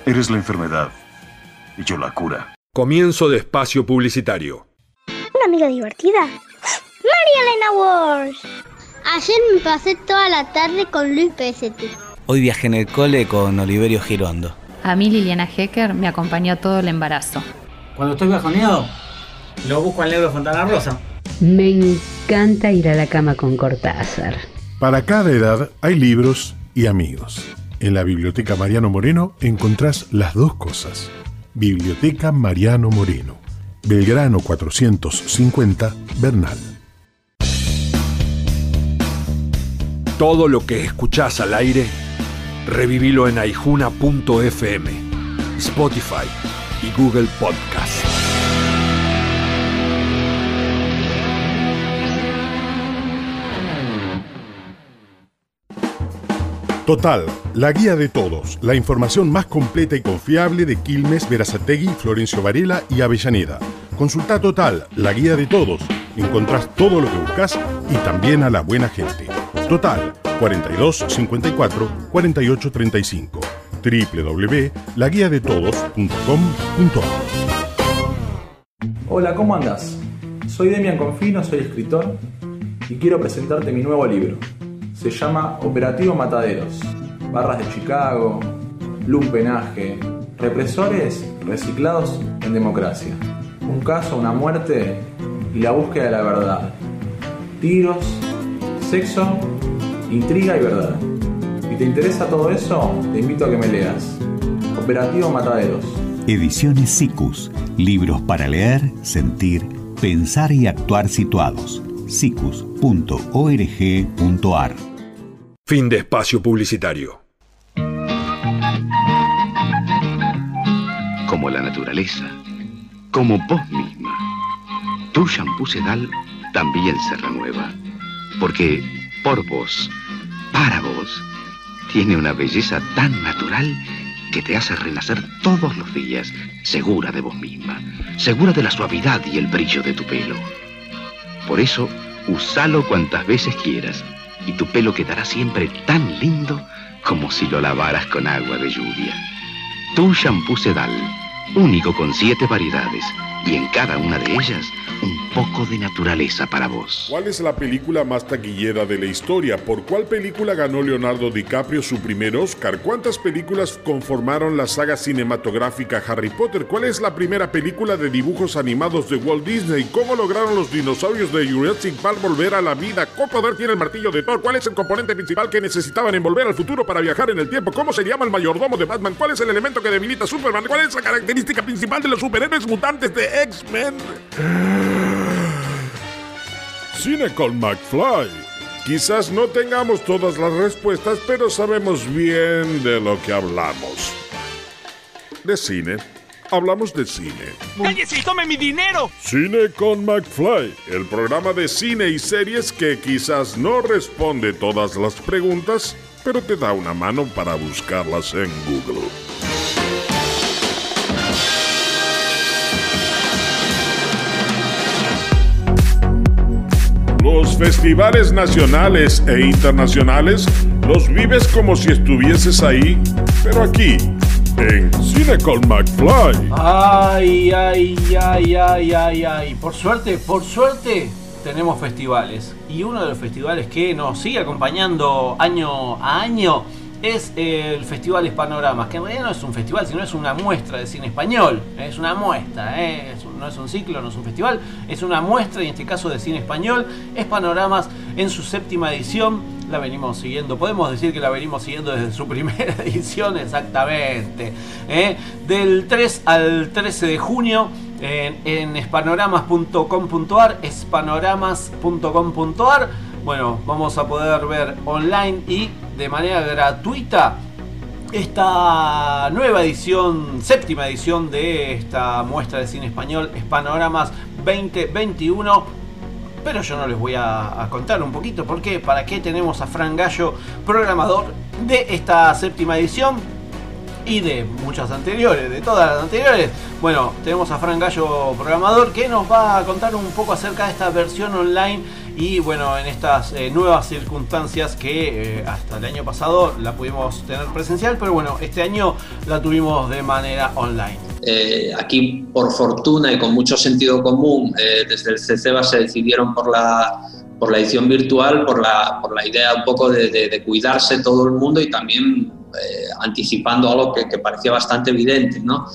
Eres la enfermedad y yo la cura. Comienzo de espacio publicitario. Una amiga divertida. María Elena Walsh. Ayer me pasé toda la tarde con Luis Pesetti. Hoy viajé en el cole con Oliverio Girondo. A mí Liliana Hecker me acompañó todo el embarazo. Cuando estoy bajoneado, lo busco al negro Fontana Rosa. Me encanta ir a la cama con Cortázar. Para cada edad hay libros y amigos. En la Biblioteca Mariano Moreno encontrás las dos cosas. Biblioteca Mariano Moreno. Belgrano cuatrocientos cincuenta, Bernal. Todo lo que escuchás al aire, revivilo en aijuna punto f m, Spotify y Google Podcast. Total, la guía de todos, la información más completa y confiable de Quilmes, Berazategui, Florencio Varela y Avellaneda. Consulta Total, la guía de todos. Encontrás todo lo que buscas y también a la buena gente. Total, cuarenta y dos cincuenta y cuatro cuarenta y ocho treinta y cinco. doble u doble u doble u punto la guía de todos punto com punto a r. Hola, ¿cómo andas? Soy Demian Confino, soy escritor y quiero presentarte mi nuevo libro. Se llama Operativo Mataderos, barras de Chicago, lumpenaje, represores reciclados en democracia. Un caso, una muerte y la búsqueda de la verdad. Tiros, sexo, intriga y verdad. Si te interesa todo eso, te invito a que me leas. Operativo Mataderos. Ediciones SICUS. Libros para leer, sentir, pensar y actuar situados. sicus punto org punto a r. Fin de espacio publicitario. Como la naturaleza, como vos misma, tu shampoo Sedal también se renueva, porque por vos, para vos, tiene una belleza tan natural que te hace renacer todos los días, segura de vos misma, segura de la suavidad y el brillo de tu pelo. Por eso, usalo cuantas veces quieras y tu pelo quedará siempre tan lindo como si lo lavaras con agua de lluvia. Tu shampoo Sedal, único con siete variedades y en cada una de ellas un poco de naturaleza para vos. ¿Cuál es la película más taquillera de la historia? ¿Por cuál película ganó Leonardo DiCaprio su primer Oscar? ¿Cuántas películas conformaron la saga cinematográfica Harry Potter? ¿Cuál es la primera película de dibujos animados de Walt Disney? ¿Cómo lograron los dinosaurios de Jurassic Park volver a la vida? ¿Cómo poder tiene el martillo de Thor? ¿Cuál es el componente principal que necesitaban en Volver al Futuro para viajar en el tiempo? ¿Cómo se llama el mayordomo de Batman? ¿Cuál es el elemento que debilita a Superman? ¿Cuál es la característica principal de los superhéroes mutantes de X-Men? Cine con McFly. Quizás no tengamos todas las respuestas, pero sabemos bien de lo que hablamos. De cine. Hablamos de cine. ¡Cállese y tome mi dinero! Cine con McFly, el programa de cine y series que quizás no responde todas las preguntas, pero te da una mano para buscarlas en Google. Los festivales nacionales e internacionales los vives como si estuvieses ahí, pero aquí, en Cine con McFly. Ay, ay, ay, ay, ay, ay. Por suerte, por suerte, tenemos festivales. Y uno de los festivales que nos sigue acompañando año a año es el Festival Hispanogramas, que en realidad no es un festival, sino es una muestra de cine español. Es una muestra, ¿eh? Es un, no es un ciclo, no es un festival, es una muestra, y en este caso de cine español. Es Panoramas en su séptima edición. La venimos siguiendo, podemos decir que la venimos siguiendo desde su primera edición exactamente, ¿eh? Del tres al trece de junio en, en espanoramas punto com punto ar, espanoramas punto com punto ar. Bueno, vamos a poder ver online y de manera gratuita esta nueva edición, séptima edición de esta muestra de cine español, Espanoramas veinte veintiuno. Pero yo no les voy a, a contar un poquito por qué, para qué tenemos a Fran Gallo, programador de esta séptima edición y de muchas anteriores, de todas las anteriores. Bueno, tenemos a Fran Gallo, programador, que nos va a contar un poco acerca de esta versión online y bueno, en estas eh, nuevas circunstancias que eh, hasta el año pasado la pudimos tener presencial, pero bueno, este año la tuvimos de manera online. Eh, aquí, por fortuna y con mucho sentido común, eh, desde el C C B A se decidieron por la, por la edición virtual, por la, por la idea un poco de, de, de cuidarse todo el mundo y también eh, anticipando algo que, que parecía bastante evidente, ¿no?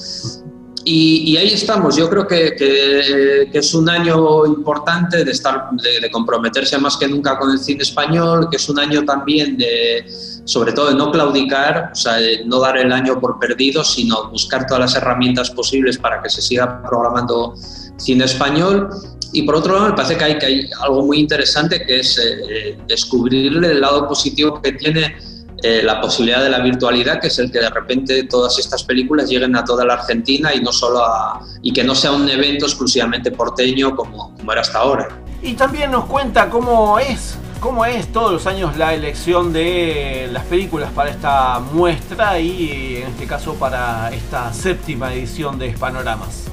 Y, y ahí estamos. Yo creo que, que, que es un año importante de, estar, de, de comprometerse más que nunca con el cine español, que es un año también de... sobre todo de no claudicar, o sea, de no dar el año por perdido, sino buscar todas las herramientas posibles para que se siga programando cine español. Y por otro lado, me parece que hay, que hay algo muy interesante, que es eh, descubrirle el lado positivo que tiene eh, la posibilidad de la virtualidad, que es el que de repente todas estas películas lleguen a toda la Argentina y, no solo a, y que no sea un evento exclusivamente porteño como, como era hasta ahora. Y también nos cuenta cómo es cómo es todos los años la elección de las películas para esta muestra y en este caso para esta séptima edición de Espanoramas.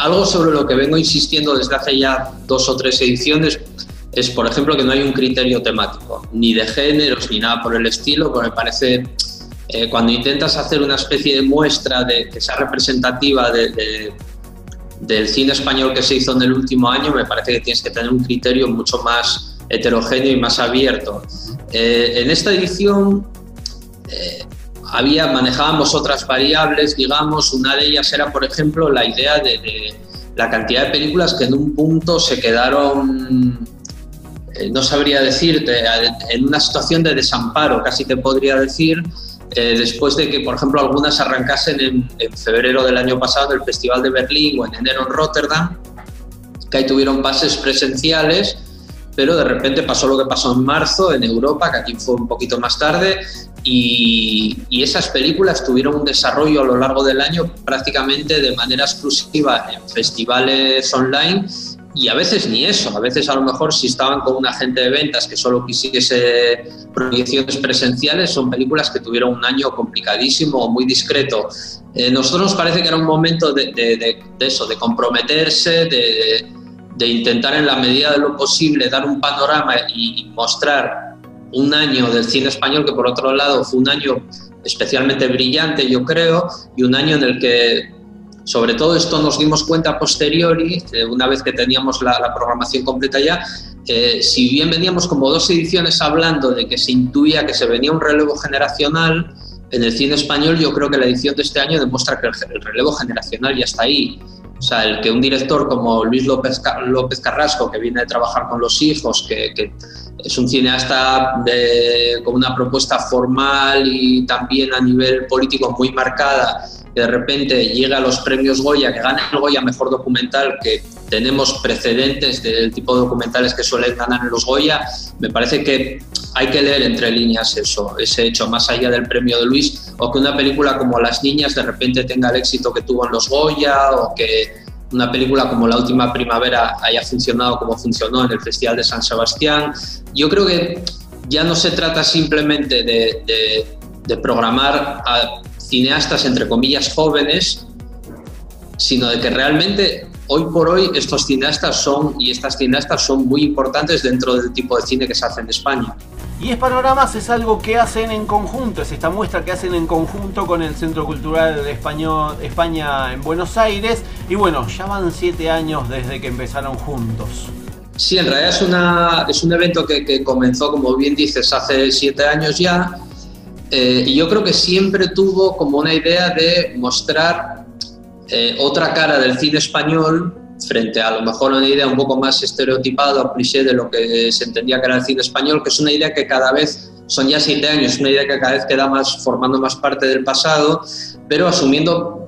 Algo sobre lo que vengo insistiendo desde hace ya dos o tres ediciones es, por ejemplo, que no hay un criterio temático, ni de géneros ni nada por el estilo, porque me parece eh, cuando intentas hacer una especie de muestra de, que sea representativa de, de del cine español que se hizo en el último año, me parece que tienes que tener un criterio mucho más heterogéneo y más abierto. Eh, en esta edición eh, había, manejábamos otras variables, digamos. Una de ellas era, por ejemplo, la idea de, de la cantidad de películas que en un punto se quedaron, eh, no sabría decirte, en una situación de desamparo, casi te podría decir, eh, después de que, por ejemplo, algunas arrancasen en, en febrero del año pasado en el Festival de Berlín o en enero en Rotterdam, que ahí tuvieron pases presenciales, pero de repente pasó lo que pasó en marzo en Europa, que aquí fue un poquito más tarde, y, y esas películas tuvieron un desarrollo a lo largo del año prácticamente de manera exclusiva en festivales online, y a veces ni eso. A veces, a lo mejor, si estaban con un agente de ventas que solo quisiese proyecciones presenciales, son películas que tuvieron un año complicadísimo o muy discreto. Eh, nosotros nos parece que era un momento de, de, de, de eso, de comprometerse, de... de de intentar en la medida de lo posible dar un panorama y mostrar un año del cine español que, por otro lado, fue un año especialmente brillante, yo creo, y un año en el que, sobre todo esto nos dimos cuenta a posteriori, una vez que teníamos la, la programación completa ya, eh, si bien veníamos como dos ediciones hablando de que se intuía que se venía un relevo generacional en el cine español, yo creo que la edición de este año demuestra que el, el relevo generacional ya está ahí. O sea, el que un director como Luis López, López Carrasco, que viene de trabajar con Los Hijos, que, que es un cineasta de, con una propuesta formal y también a nivel político muy marcada, que de repente llega a los premios Goya, que gana el Goya Mejor Documental, que tenemos precedentes del tipo de documentales que suelen ganar en los Goya, me parece que hay que leer entre líneas eso, ese hecho, más allá del premio de Luis, o que una película como Las Niñas de repente tenga el éxito que tuvo en los Goya, o que una película como La Última Primavera haya funcionado como funcionó en el Festival de San Sebastián. Yo creo que ya no se trata simplemente de, de, de programar a cineastas, entre comillas, jóvenes, sino de que realmente hoy por hoy estos cineastas son y estas cineastas son muy importantes dentro del tipo de cine que se hace en España. Y Espanoramas es algo que hacen en conjunto, es esta muestra que hacen en conjunto con el Centro Cultural de Español, España en Buenos Aires, y bueno, ya van siete años desde que empezaron juntos. Sí, en realidad es, una, es un evento que, que comenzó, como bien dices, hace siete años ya, eh, y yo creo que siempre tuvo como una idea de mostrar eh, otra cara del cine español, frente a, a lo mejor una idea un poco más estereotipada o cliché de lo que se entendía que era el cine español, que es una idea que cada vez, son ya siete años, una idea que cada vez queda más, formando más parte del pasado, pero asumiendo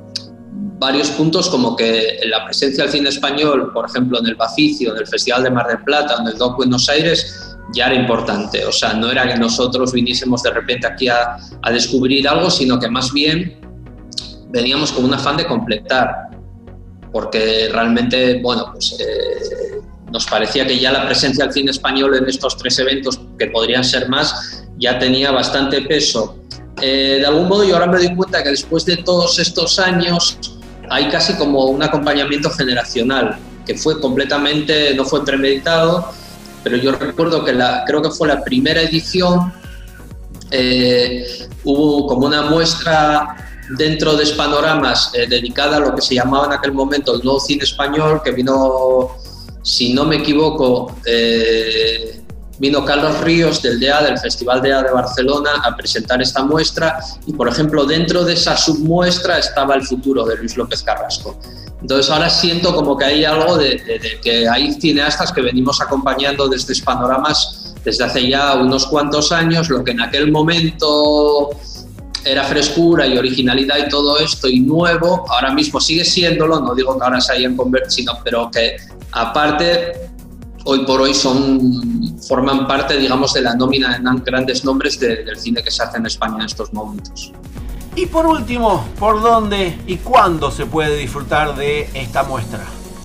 varios puntos como que la presencia del cine español, por ejemplo, en el Baficio, en el Festival de Mar del Plata, en el D O C Buenos Aires, ya era importante. O sea, no era que nosotros viniésemos de repente aquí a, a descubrir algo, sino que más bien veníamos con un afán de completar, porque realmente, bueno, pues eh, nos parecía que ya la presencia del cine español en estos tres eventos, que podrían ser más, ya tenía bastante peso. Eh, de algún modo yo ahora me doy cuenta que después de todos estos años hay casi como un acompañamiento generacional, que fue completamente, no fue premeditado, pero yo recuerdo que la, creo que fue la primera edición, eh, hubo como una muestra dentro de Espanoramas eh, dedicada a lo que se llamaba en aquel momento el nuevo cine español, que vino, si no me equivoco, eh, vino Carlos Ríos del D E A, del Festival D E A de Barcelona, a presentar esta muestra y, por ejemplo, dentro de esa submuestra estaba El futuro de Luis López Carrasco. Entonces ahora siento como que hay algo de, de, de que hay cineastas que venimos acompañando desde Espanoramas desde hace ya unos cuantos años, lo que en aquel momento era frescura y originalidad y todo esto y nuevo, ahora mismo sigue siéndolo, no digo que ahora se hayan convertido, pero que aparte hoy por hoy son, forman parte, digamos, de la nómina de grandes nombres de, del cine que se hace en España en estos momentos. Y por último, ¿por dónde y cuándo se puede disfrutar de esta muestra?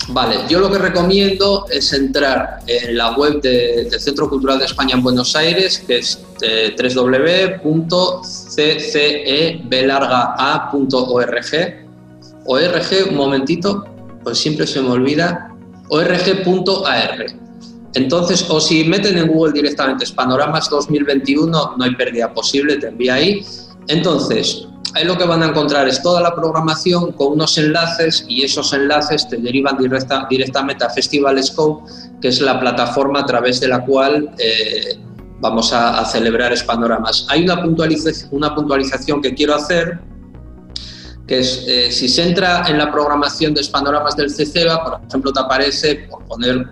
Vale, yo lo que recomiendo es entrar en la web de, del Centro Cultural de España en Buenos Aires, que es eh, doble u doble u doble u punto c c e b larga a punto org, un momentito, pues siempre se me olvida, org punto a r. Entonces, o si meten en Google directamente Espanoramas dos mil veintiuno, no hay pérdida posible, te envía ahí. Entonces, ahí lo que van a encontrar es toda la programación con unos enlaces y esos enlaces te derivan directa, directamente a Festival Scope, que es la plataforma a través de la cual eh, vamos a, a celebrar Espanoramas. Hay una puntualización, una puntualización que quiero hacer, que es, eh, si se entra en la programación de Espanoramas del C C E B A, por ejemplo, te aparece, por poner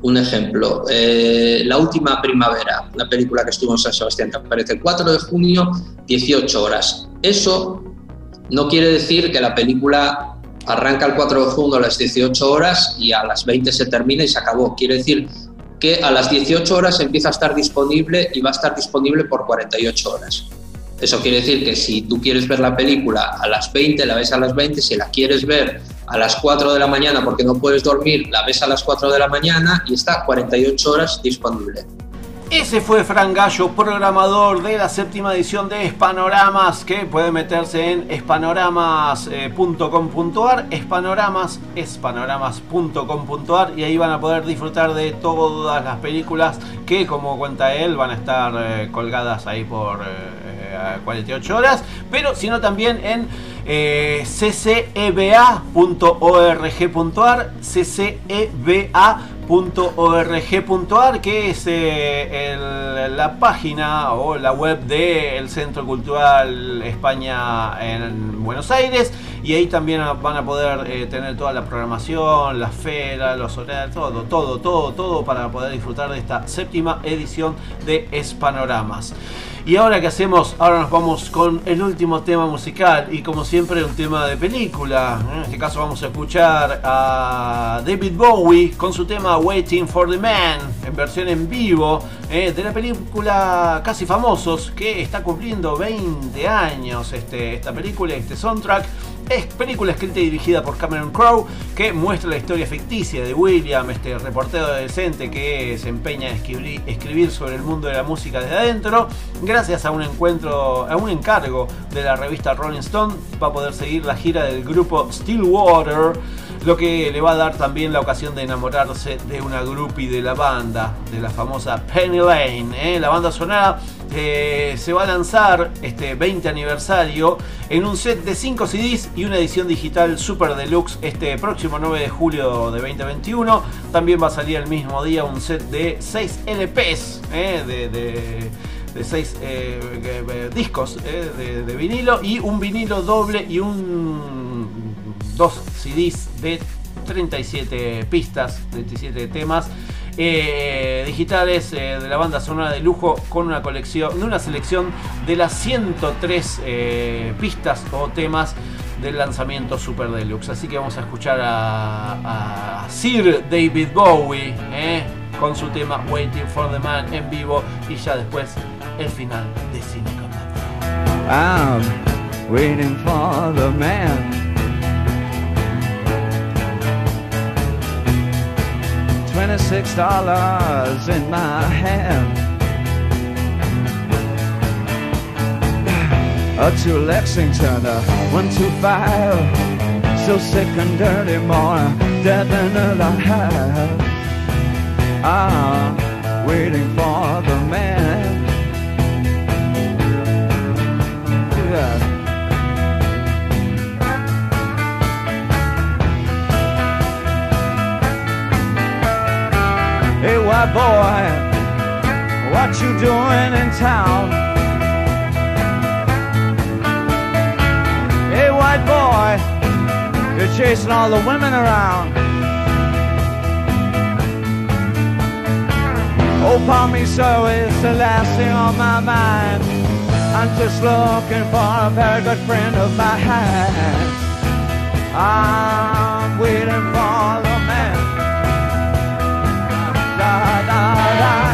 un ejemplo, eh, La última primavera, una película que estuvo en San Sebastián, te aparece el cuatro de junio, dieciocho horas. Eso no quiere decir que la película arranca el cuatro de junio a las dieciocho horas y a las veinte se termina y se acabó. Quiere decir que a las dieciocho horas empieza a estar disponible y va a estar disponible por cuarenta y ocho horas. Eso quiere decir que si tú quieres ver la película a las veinte, la ves a las veinte, si la quieres ver a las cuatro de la mañana porque no puedes dormir, la ves a las cuatro de la mañana y está cuarenta y ocho horas disponible. Ese fue Fran Gallo, programador de la séptima edición de Espanoramas, que puede meterse en espanoramas punto com punto a r, espanoramas, espanoramas punto com punto a r, y ahí van a poder disfrutar de todas las películas que, como cuenta él, van a estar eh, colgadas ahí por eh, cuarenta y ocho horas, pero sino también en eh, c c e b a punto org punto a r, c c e b a punto org punto a r, que es eh, el, la página o la web del Centro Cultural España en Buenos Aires, y ahí también van a poder eh, tener toda la programación, las ferias, los horarios, todo, todo, todo, todo para poder disfrutar de esta séptima edición de Espanoramas. Y ahora, ¿qué hacemos? Ahora nos vamos con el último tema musical y, como siempre, un tema de película. En este caso vamos a escuchar a David Bowie con su tema Waiting for the Man, en versión en vivo, eh, de la película Casi Famosos, que está cumpliendo veinte años este, esta película, este soundtrack. Es película escrita y dirigida por Cameron Crowe, que muestra la historia ficticia de William, este reportero adolescente que se empeña en escribir, escribir sobre el mundo de la música desde adentro. Gracias a un encuentro, a un encargo de la revista Rolling Stone, va a poder seguir la gira del grupo Stillwater, lo que le va a dar también la ocasión de enamorarse de una groupie de la banda, de la famosa Penny Lane, ¿eh? La banda sonora eh, se va a lanzar este veinte aniversario en un set de cinco C Ds y una edición digital super deluxe este próximo nueve de julio de dos mil veintiuno. También va a salir el mismo día un set de seis L Ps, ¿eh? de... de de seis eh, eh, discos eh, de, de vinilo, y un vinilo doble y un dos C Ds de treinta y siete pistas, treinta y siete temas eh, digitales eh, de la banda sonora de lujo, con una colección, una selección de las ciento tres eh, pistas o temas del lanzamiento Super Deluxe. Así que vamos a escuchar a, a Sir David Bowie eh, con su tema Waiting for the Man en vivo, y ya después el final de Cine Con I'm waiting for the man. Twenty-six dollars in my hand, up to Lexington, uh, one two five. So sick and dirty, more dead than alive. I'm waiting for the man. Yeah. Hey, white boy, what you doing in town? Hey, white boy, you're chasing all the women around. Oh, palm me so is the last thing on my mind. I'm just looking for a very good friend of mine. I'm waiting for the man. Da, da, da.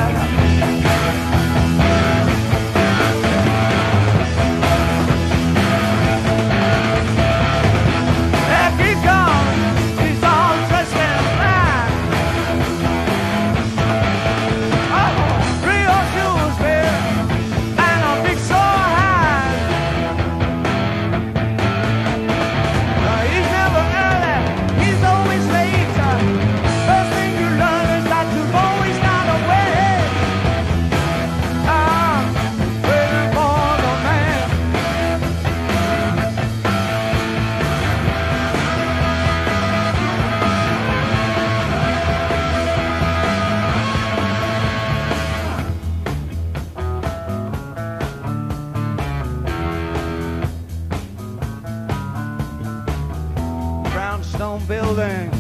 Building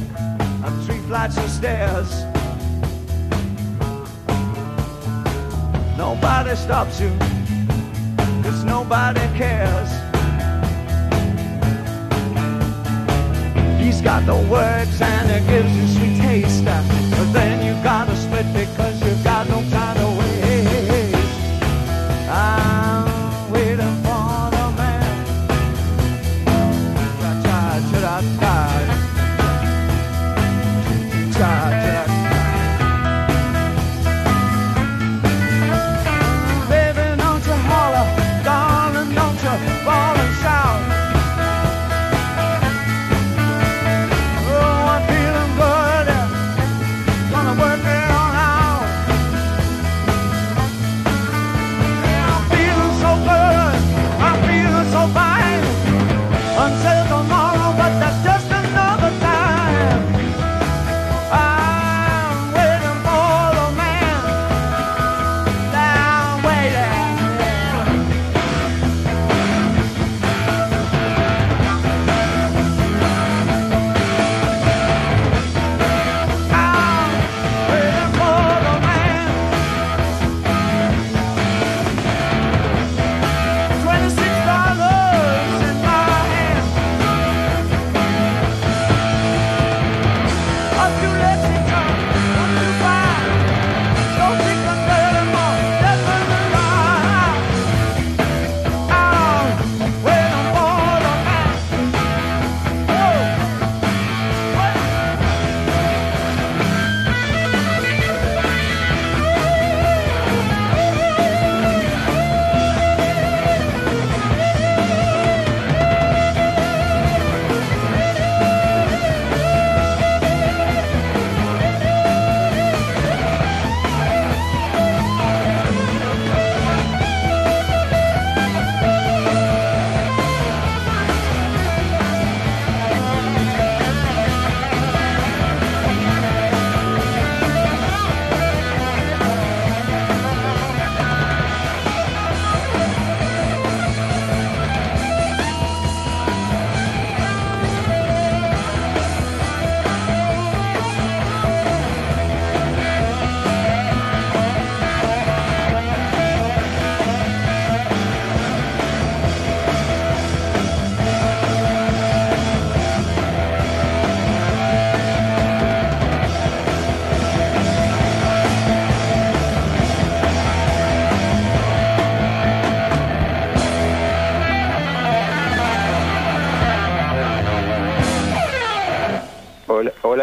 on three flights of stairs. Nobody stops you, cause nobody cares. He's got the words and it gives you sweet taste, but then you gotta split because you got no kind of ways. I'm waiting for the man. Should I try, should I try? Until tomorrow, but that's just another time. I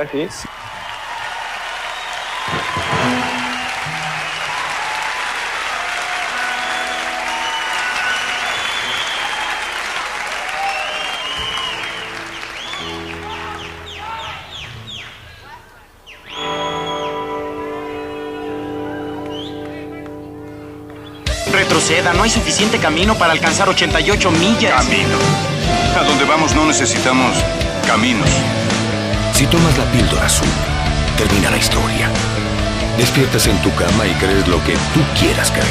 popular, ¿sí? Sí. Retroceda, no hay suficiente camino para alcanzar ochenta y ocho millas. Camino. A donde vamos no necesitamos caminos. Si tomas la píldora azul, termina la historia. Despiertas en tu cama y crees lo que tú quieras creer.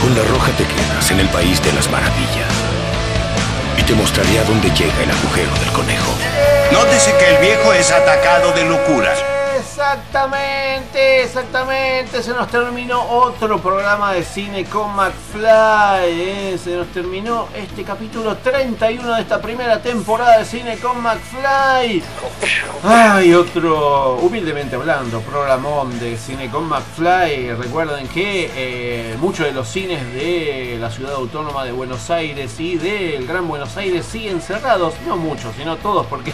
Con la roja te quedas en el país de las maravillas. Y te mostraré a dónde llega el agujero del conejo. Nótese que el viejo es atacado de locuras. Exactamente, exactamente. Se nos terminó otro programa de cine con McFly. ¿eh? Se nos terminó este capítulo treinta y uno de esta primera temporada de cine con McFly. Ay, otro, humildemente hablando, programón de cine con McFly. Recuerden que eh, muchos de los cines de la ciudad autónoma de Buenos Aires y del Gran Buenos Aires siguen cerrados. No muchos, sino todos, porque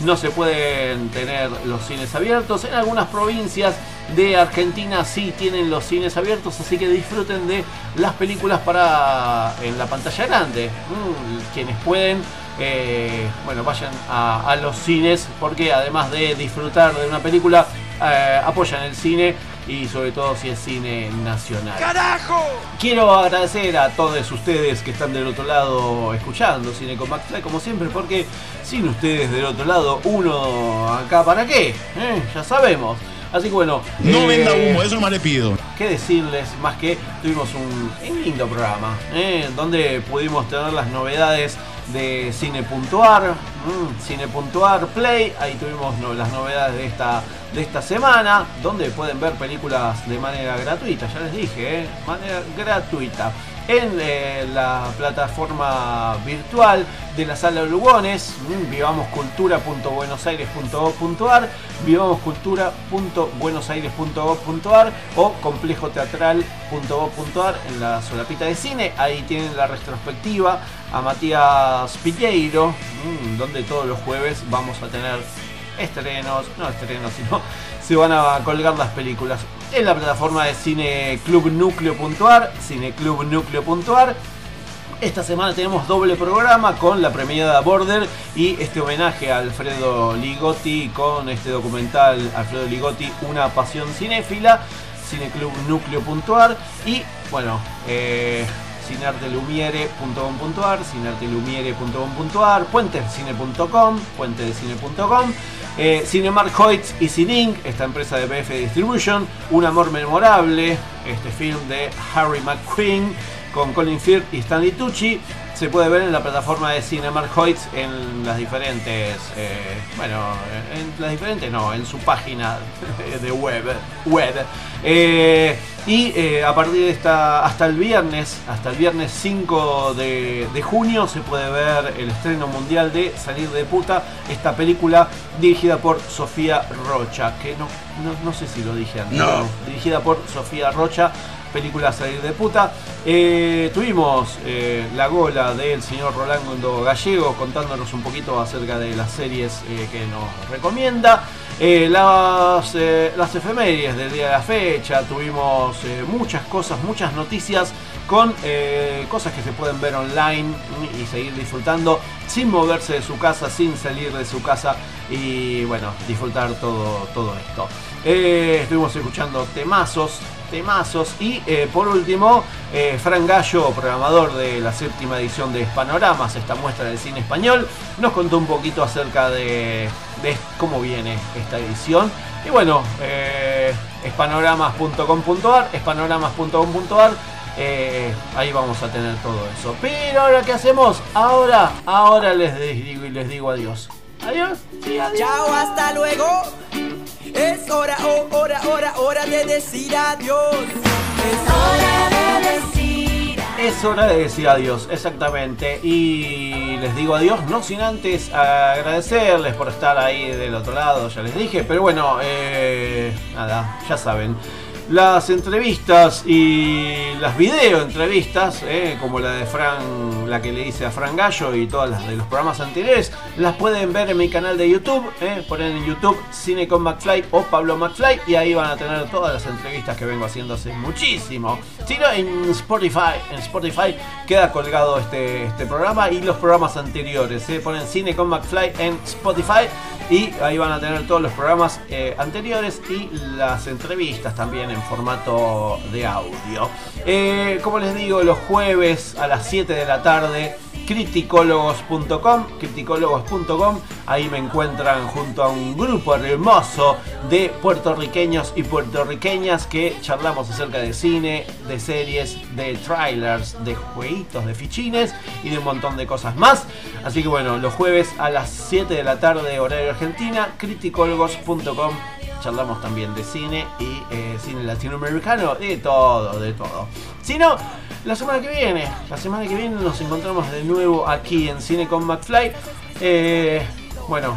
no se pueden tener los cines abiertos. En algunas provincias de Argentina sí tienen los cines abiertos, así que disfruten de las películas para en la pantalla grande. Mm, quienes pueden, eh, bueno, vayan a, a los cines, porque además de disfrutar de una película, eh, apoyan el cine, y sobre todo si es cine nacional. ¡Carajo! Quiero agradecer a todos ustedes que están del otro lado escuchando Cine con McFly, como siempre, porque sin ustedes del otro lado, uno acá, ¿para qué? ¿Eh? Ya sabemos. Así que bueno. No eh, venda humo, eso más le pido. ¿Qué decirles más que tuvimos un lindo programa, ¿eh? donde pudimos tener las novedades de Cine.ar, mmm, Cine.ar Play, ahí tuvimos no, las novedades de esta, de esta semana, donde pueden ver películas de manera gratuita, ya les dije, ¿eh? manera gratuita. En eh, la plataforma virtual de la Sala Lugones, mmm, vivamoscultura punto buenosaires punto gov punto ar, vivamoscultura punto buenosaires punto gov punto ar o complejoteatral punto gov punto ar en la solapita de cine. Ahí tienen la retrospectiva a Matías Piñeiro, mmm, donde todos los jueves vamos a tener estrenos, no estrenos, sino se van a colgar las películas en la plataforma de cineclubnucleo punto ar, cineclubnucleo punto ar. Esta semana tenemos doble programa con la premiada Border y este homenaje a Alfredo Ligotti con este documental Alfredo Ligotti, Una pasión cinéfila, cineclubnucleo punto ar, y bueno, eh... cineartelumiere punto com punto ar, cineartelumiere punto com punto ar, puentescine punto com, puentescine punto com, eh, Cinemark Hoyts y Cinink, esta empresa de B F Distribution, Un amor memorable, este film de Harry McQueen con Colin Firth y Stanley Tucci, se puede ver en la plataforma de Cinemark Hoyts en las diferentes, eh, bueno, en las diferentes no, en su página de web, web. Eh, y eh, a partir de esta, hasta el viernes, hasta el viernes cinco de junio se puede ver el estreno mundial de Salir de Puta, esta película dirigida por Sofía Rocha, que no, no, no sé si lo dije antes, no. dirigida por Sofía Rocha, película Salir de Puta. Eh, tuvimos eh, la gola del señor Rolando Gallego contándonos un poquito acerca de las series eh, que nos recomienda. Eh, las, eh, las efemérides del día de la fecha, tuvimos eh, muchas cosas, muchas noticias con eh, cosas que se pueden ver online y seguir disfrutando sin moverse de su casa, sin salir de su casa, y bueno, disfrutar todo, todo esto. Eh, estuvimos escuchando temazos, temazos y eh, por último eh, Fran Gallo, programador de la séptima edición de Panoramas, esta muestra del cine español, nos contó un poquito acerca de, de cómo viene esta edición. Y bueno, eh, espanoramas punto com punto ar, espanoramas punto com punto ar, eh, ahí vamos a tener todo eso. Pero ahora, ¿qué hacemos? Ahora, ahora les digo, les digo adiós. Adiós, sí, adiós. Chao, hasta luego. Es hora, oh, hora, hora, hora de decir adiós. Es hora de decir adiós. Es hora de decir adiós, exactamente. Y les digo adiós, no sin antes agradecerles por estar ahí del otro lado, ya les dije. Pero bueno, eh, nada, ya saben. las entrevistas y las video entrevistas, eh, como la de Fran, la que le hice a Fran Gallo, y todas las de los programas anteriores, las pueden ver en mi canal de YouTube. Eh, ponen en YouTube Cine con McFly o Pablo McFly y ahí van a tener todas las entrevistas que vengo haciendo hace muchísimo. Si no, en Spotify, en Spotify queda colgado este, este programa y los programas anteriores. Eh, ponen Cine con McFly en Spotify y ahí van a tener todos los programas eh, anteriores y las entrevistas también en formato de audio. Eh, como les digo, los jueves a las siete de la tarde, criticólogos punto com, criticólogos punto com, ahí me encuentran junto a un grupo hermoso de puertorriqueños y puertorriqueñas que charlamos acerca de cine, de series, de trailers, de jueguitos, de fichines y de un montón de cosas más. Así que bueno, los jueves a las siete de la tarde, horario Argentina, criticólogos punto com. Charlamos también de cine y eh, cine latinoamericano, de todo, de todo. Si no, la semana que viene, la semana que viene nos encontramos de nuevo aquí en Cine con McFly. Eh, bueno,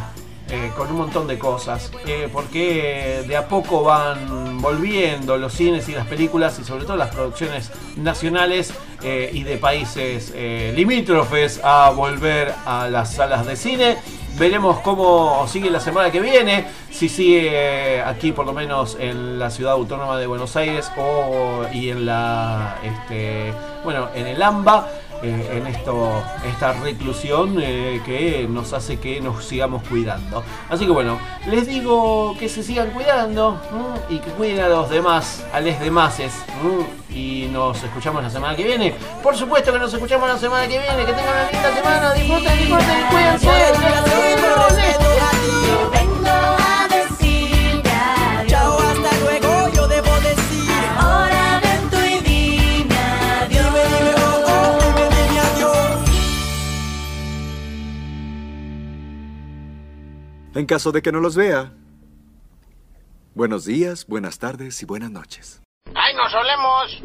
eh, con un montón de cosas, eh, porque de a poco van volviendo los cines y las películas y sobre todo las producciones nacionales eh, y de países eh, limítrofes a volver a las salas de cine. Veremos cómo sigue la semana que viene, si sigue aquí por lo menos en la ciudad autónoma de Buenos Aires o y en la este, bueno, en el AMBA, eh, en esto, esta reclusión eh, que nos hace que nos sigamos cuidando. Así que bueno, les digo que se sigan cuidando, ¿m? Y que cuiden a los demás, a les demases, ¿m? Y nos escuchamos la semana que viene. Por supuesto que nos escuchamos la semana que viene. Que tengan una linda semana, disfruten, disfruten y cuídense. Respeto a ti, yo vengo a decir adiós. Chao, hasta luego, yo debo decir ahora ven tú y dime adiós. Dime, dime, oh, oh, dime, dime adiós. En caso de que no los vea, buenos días, buenas tardes y buenas noches. ¡Ay, nos olemos!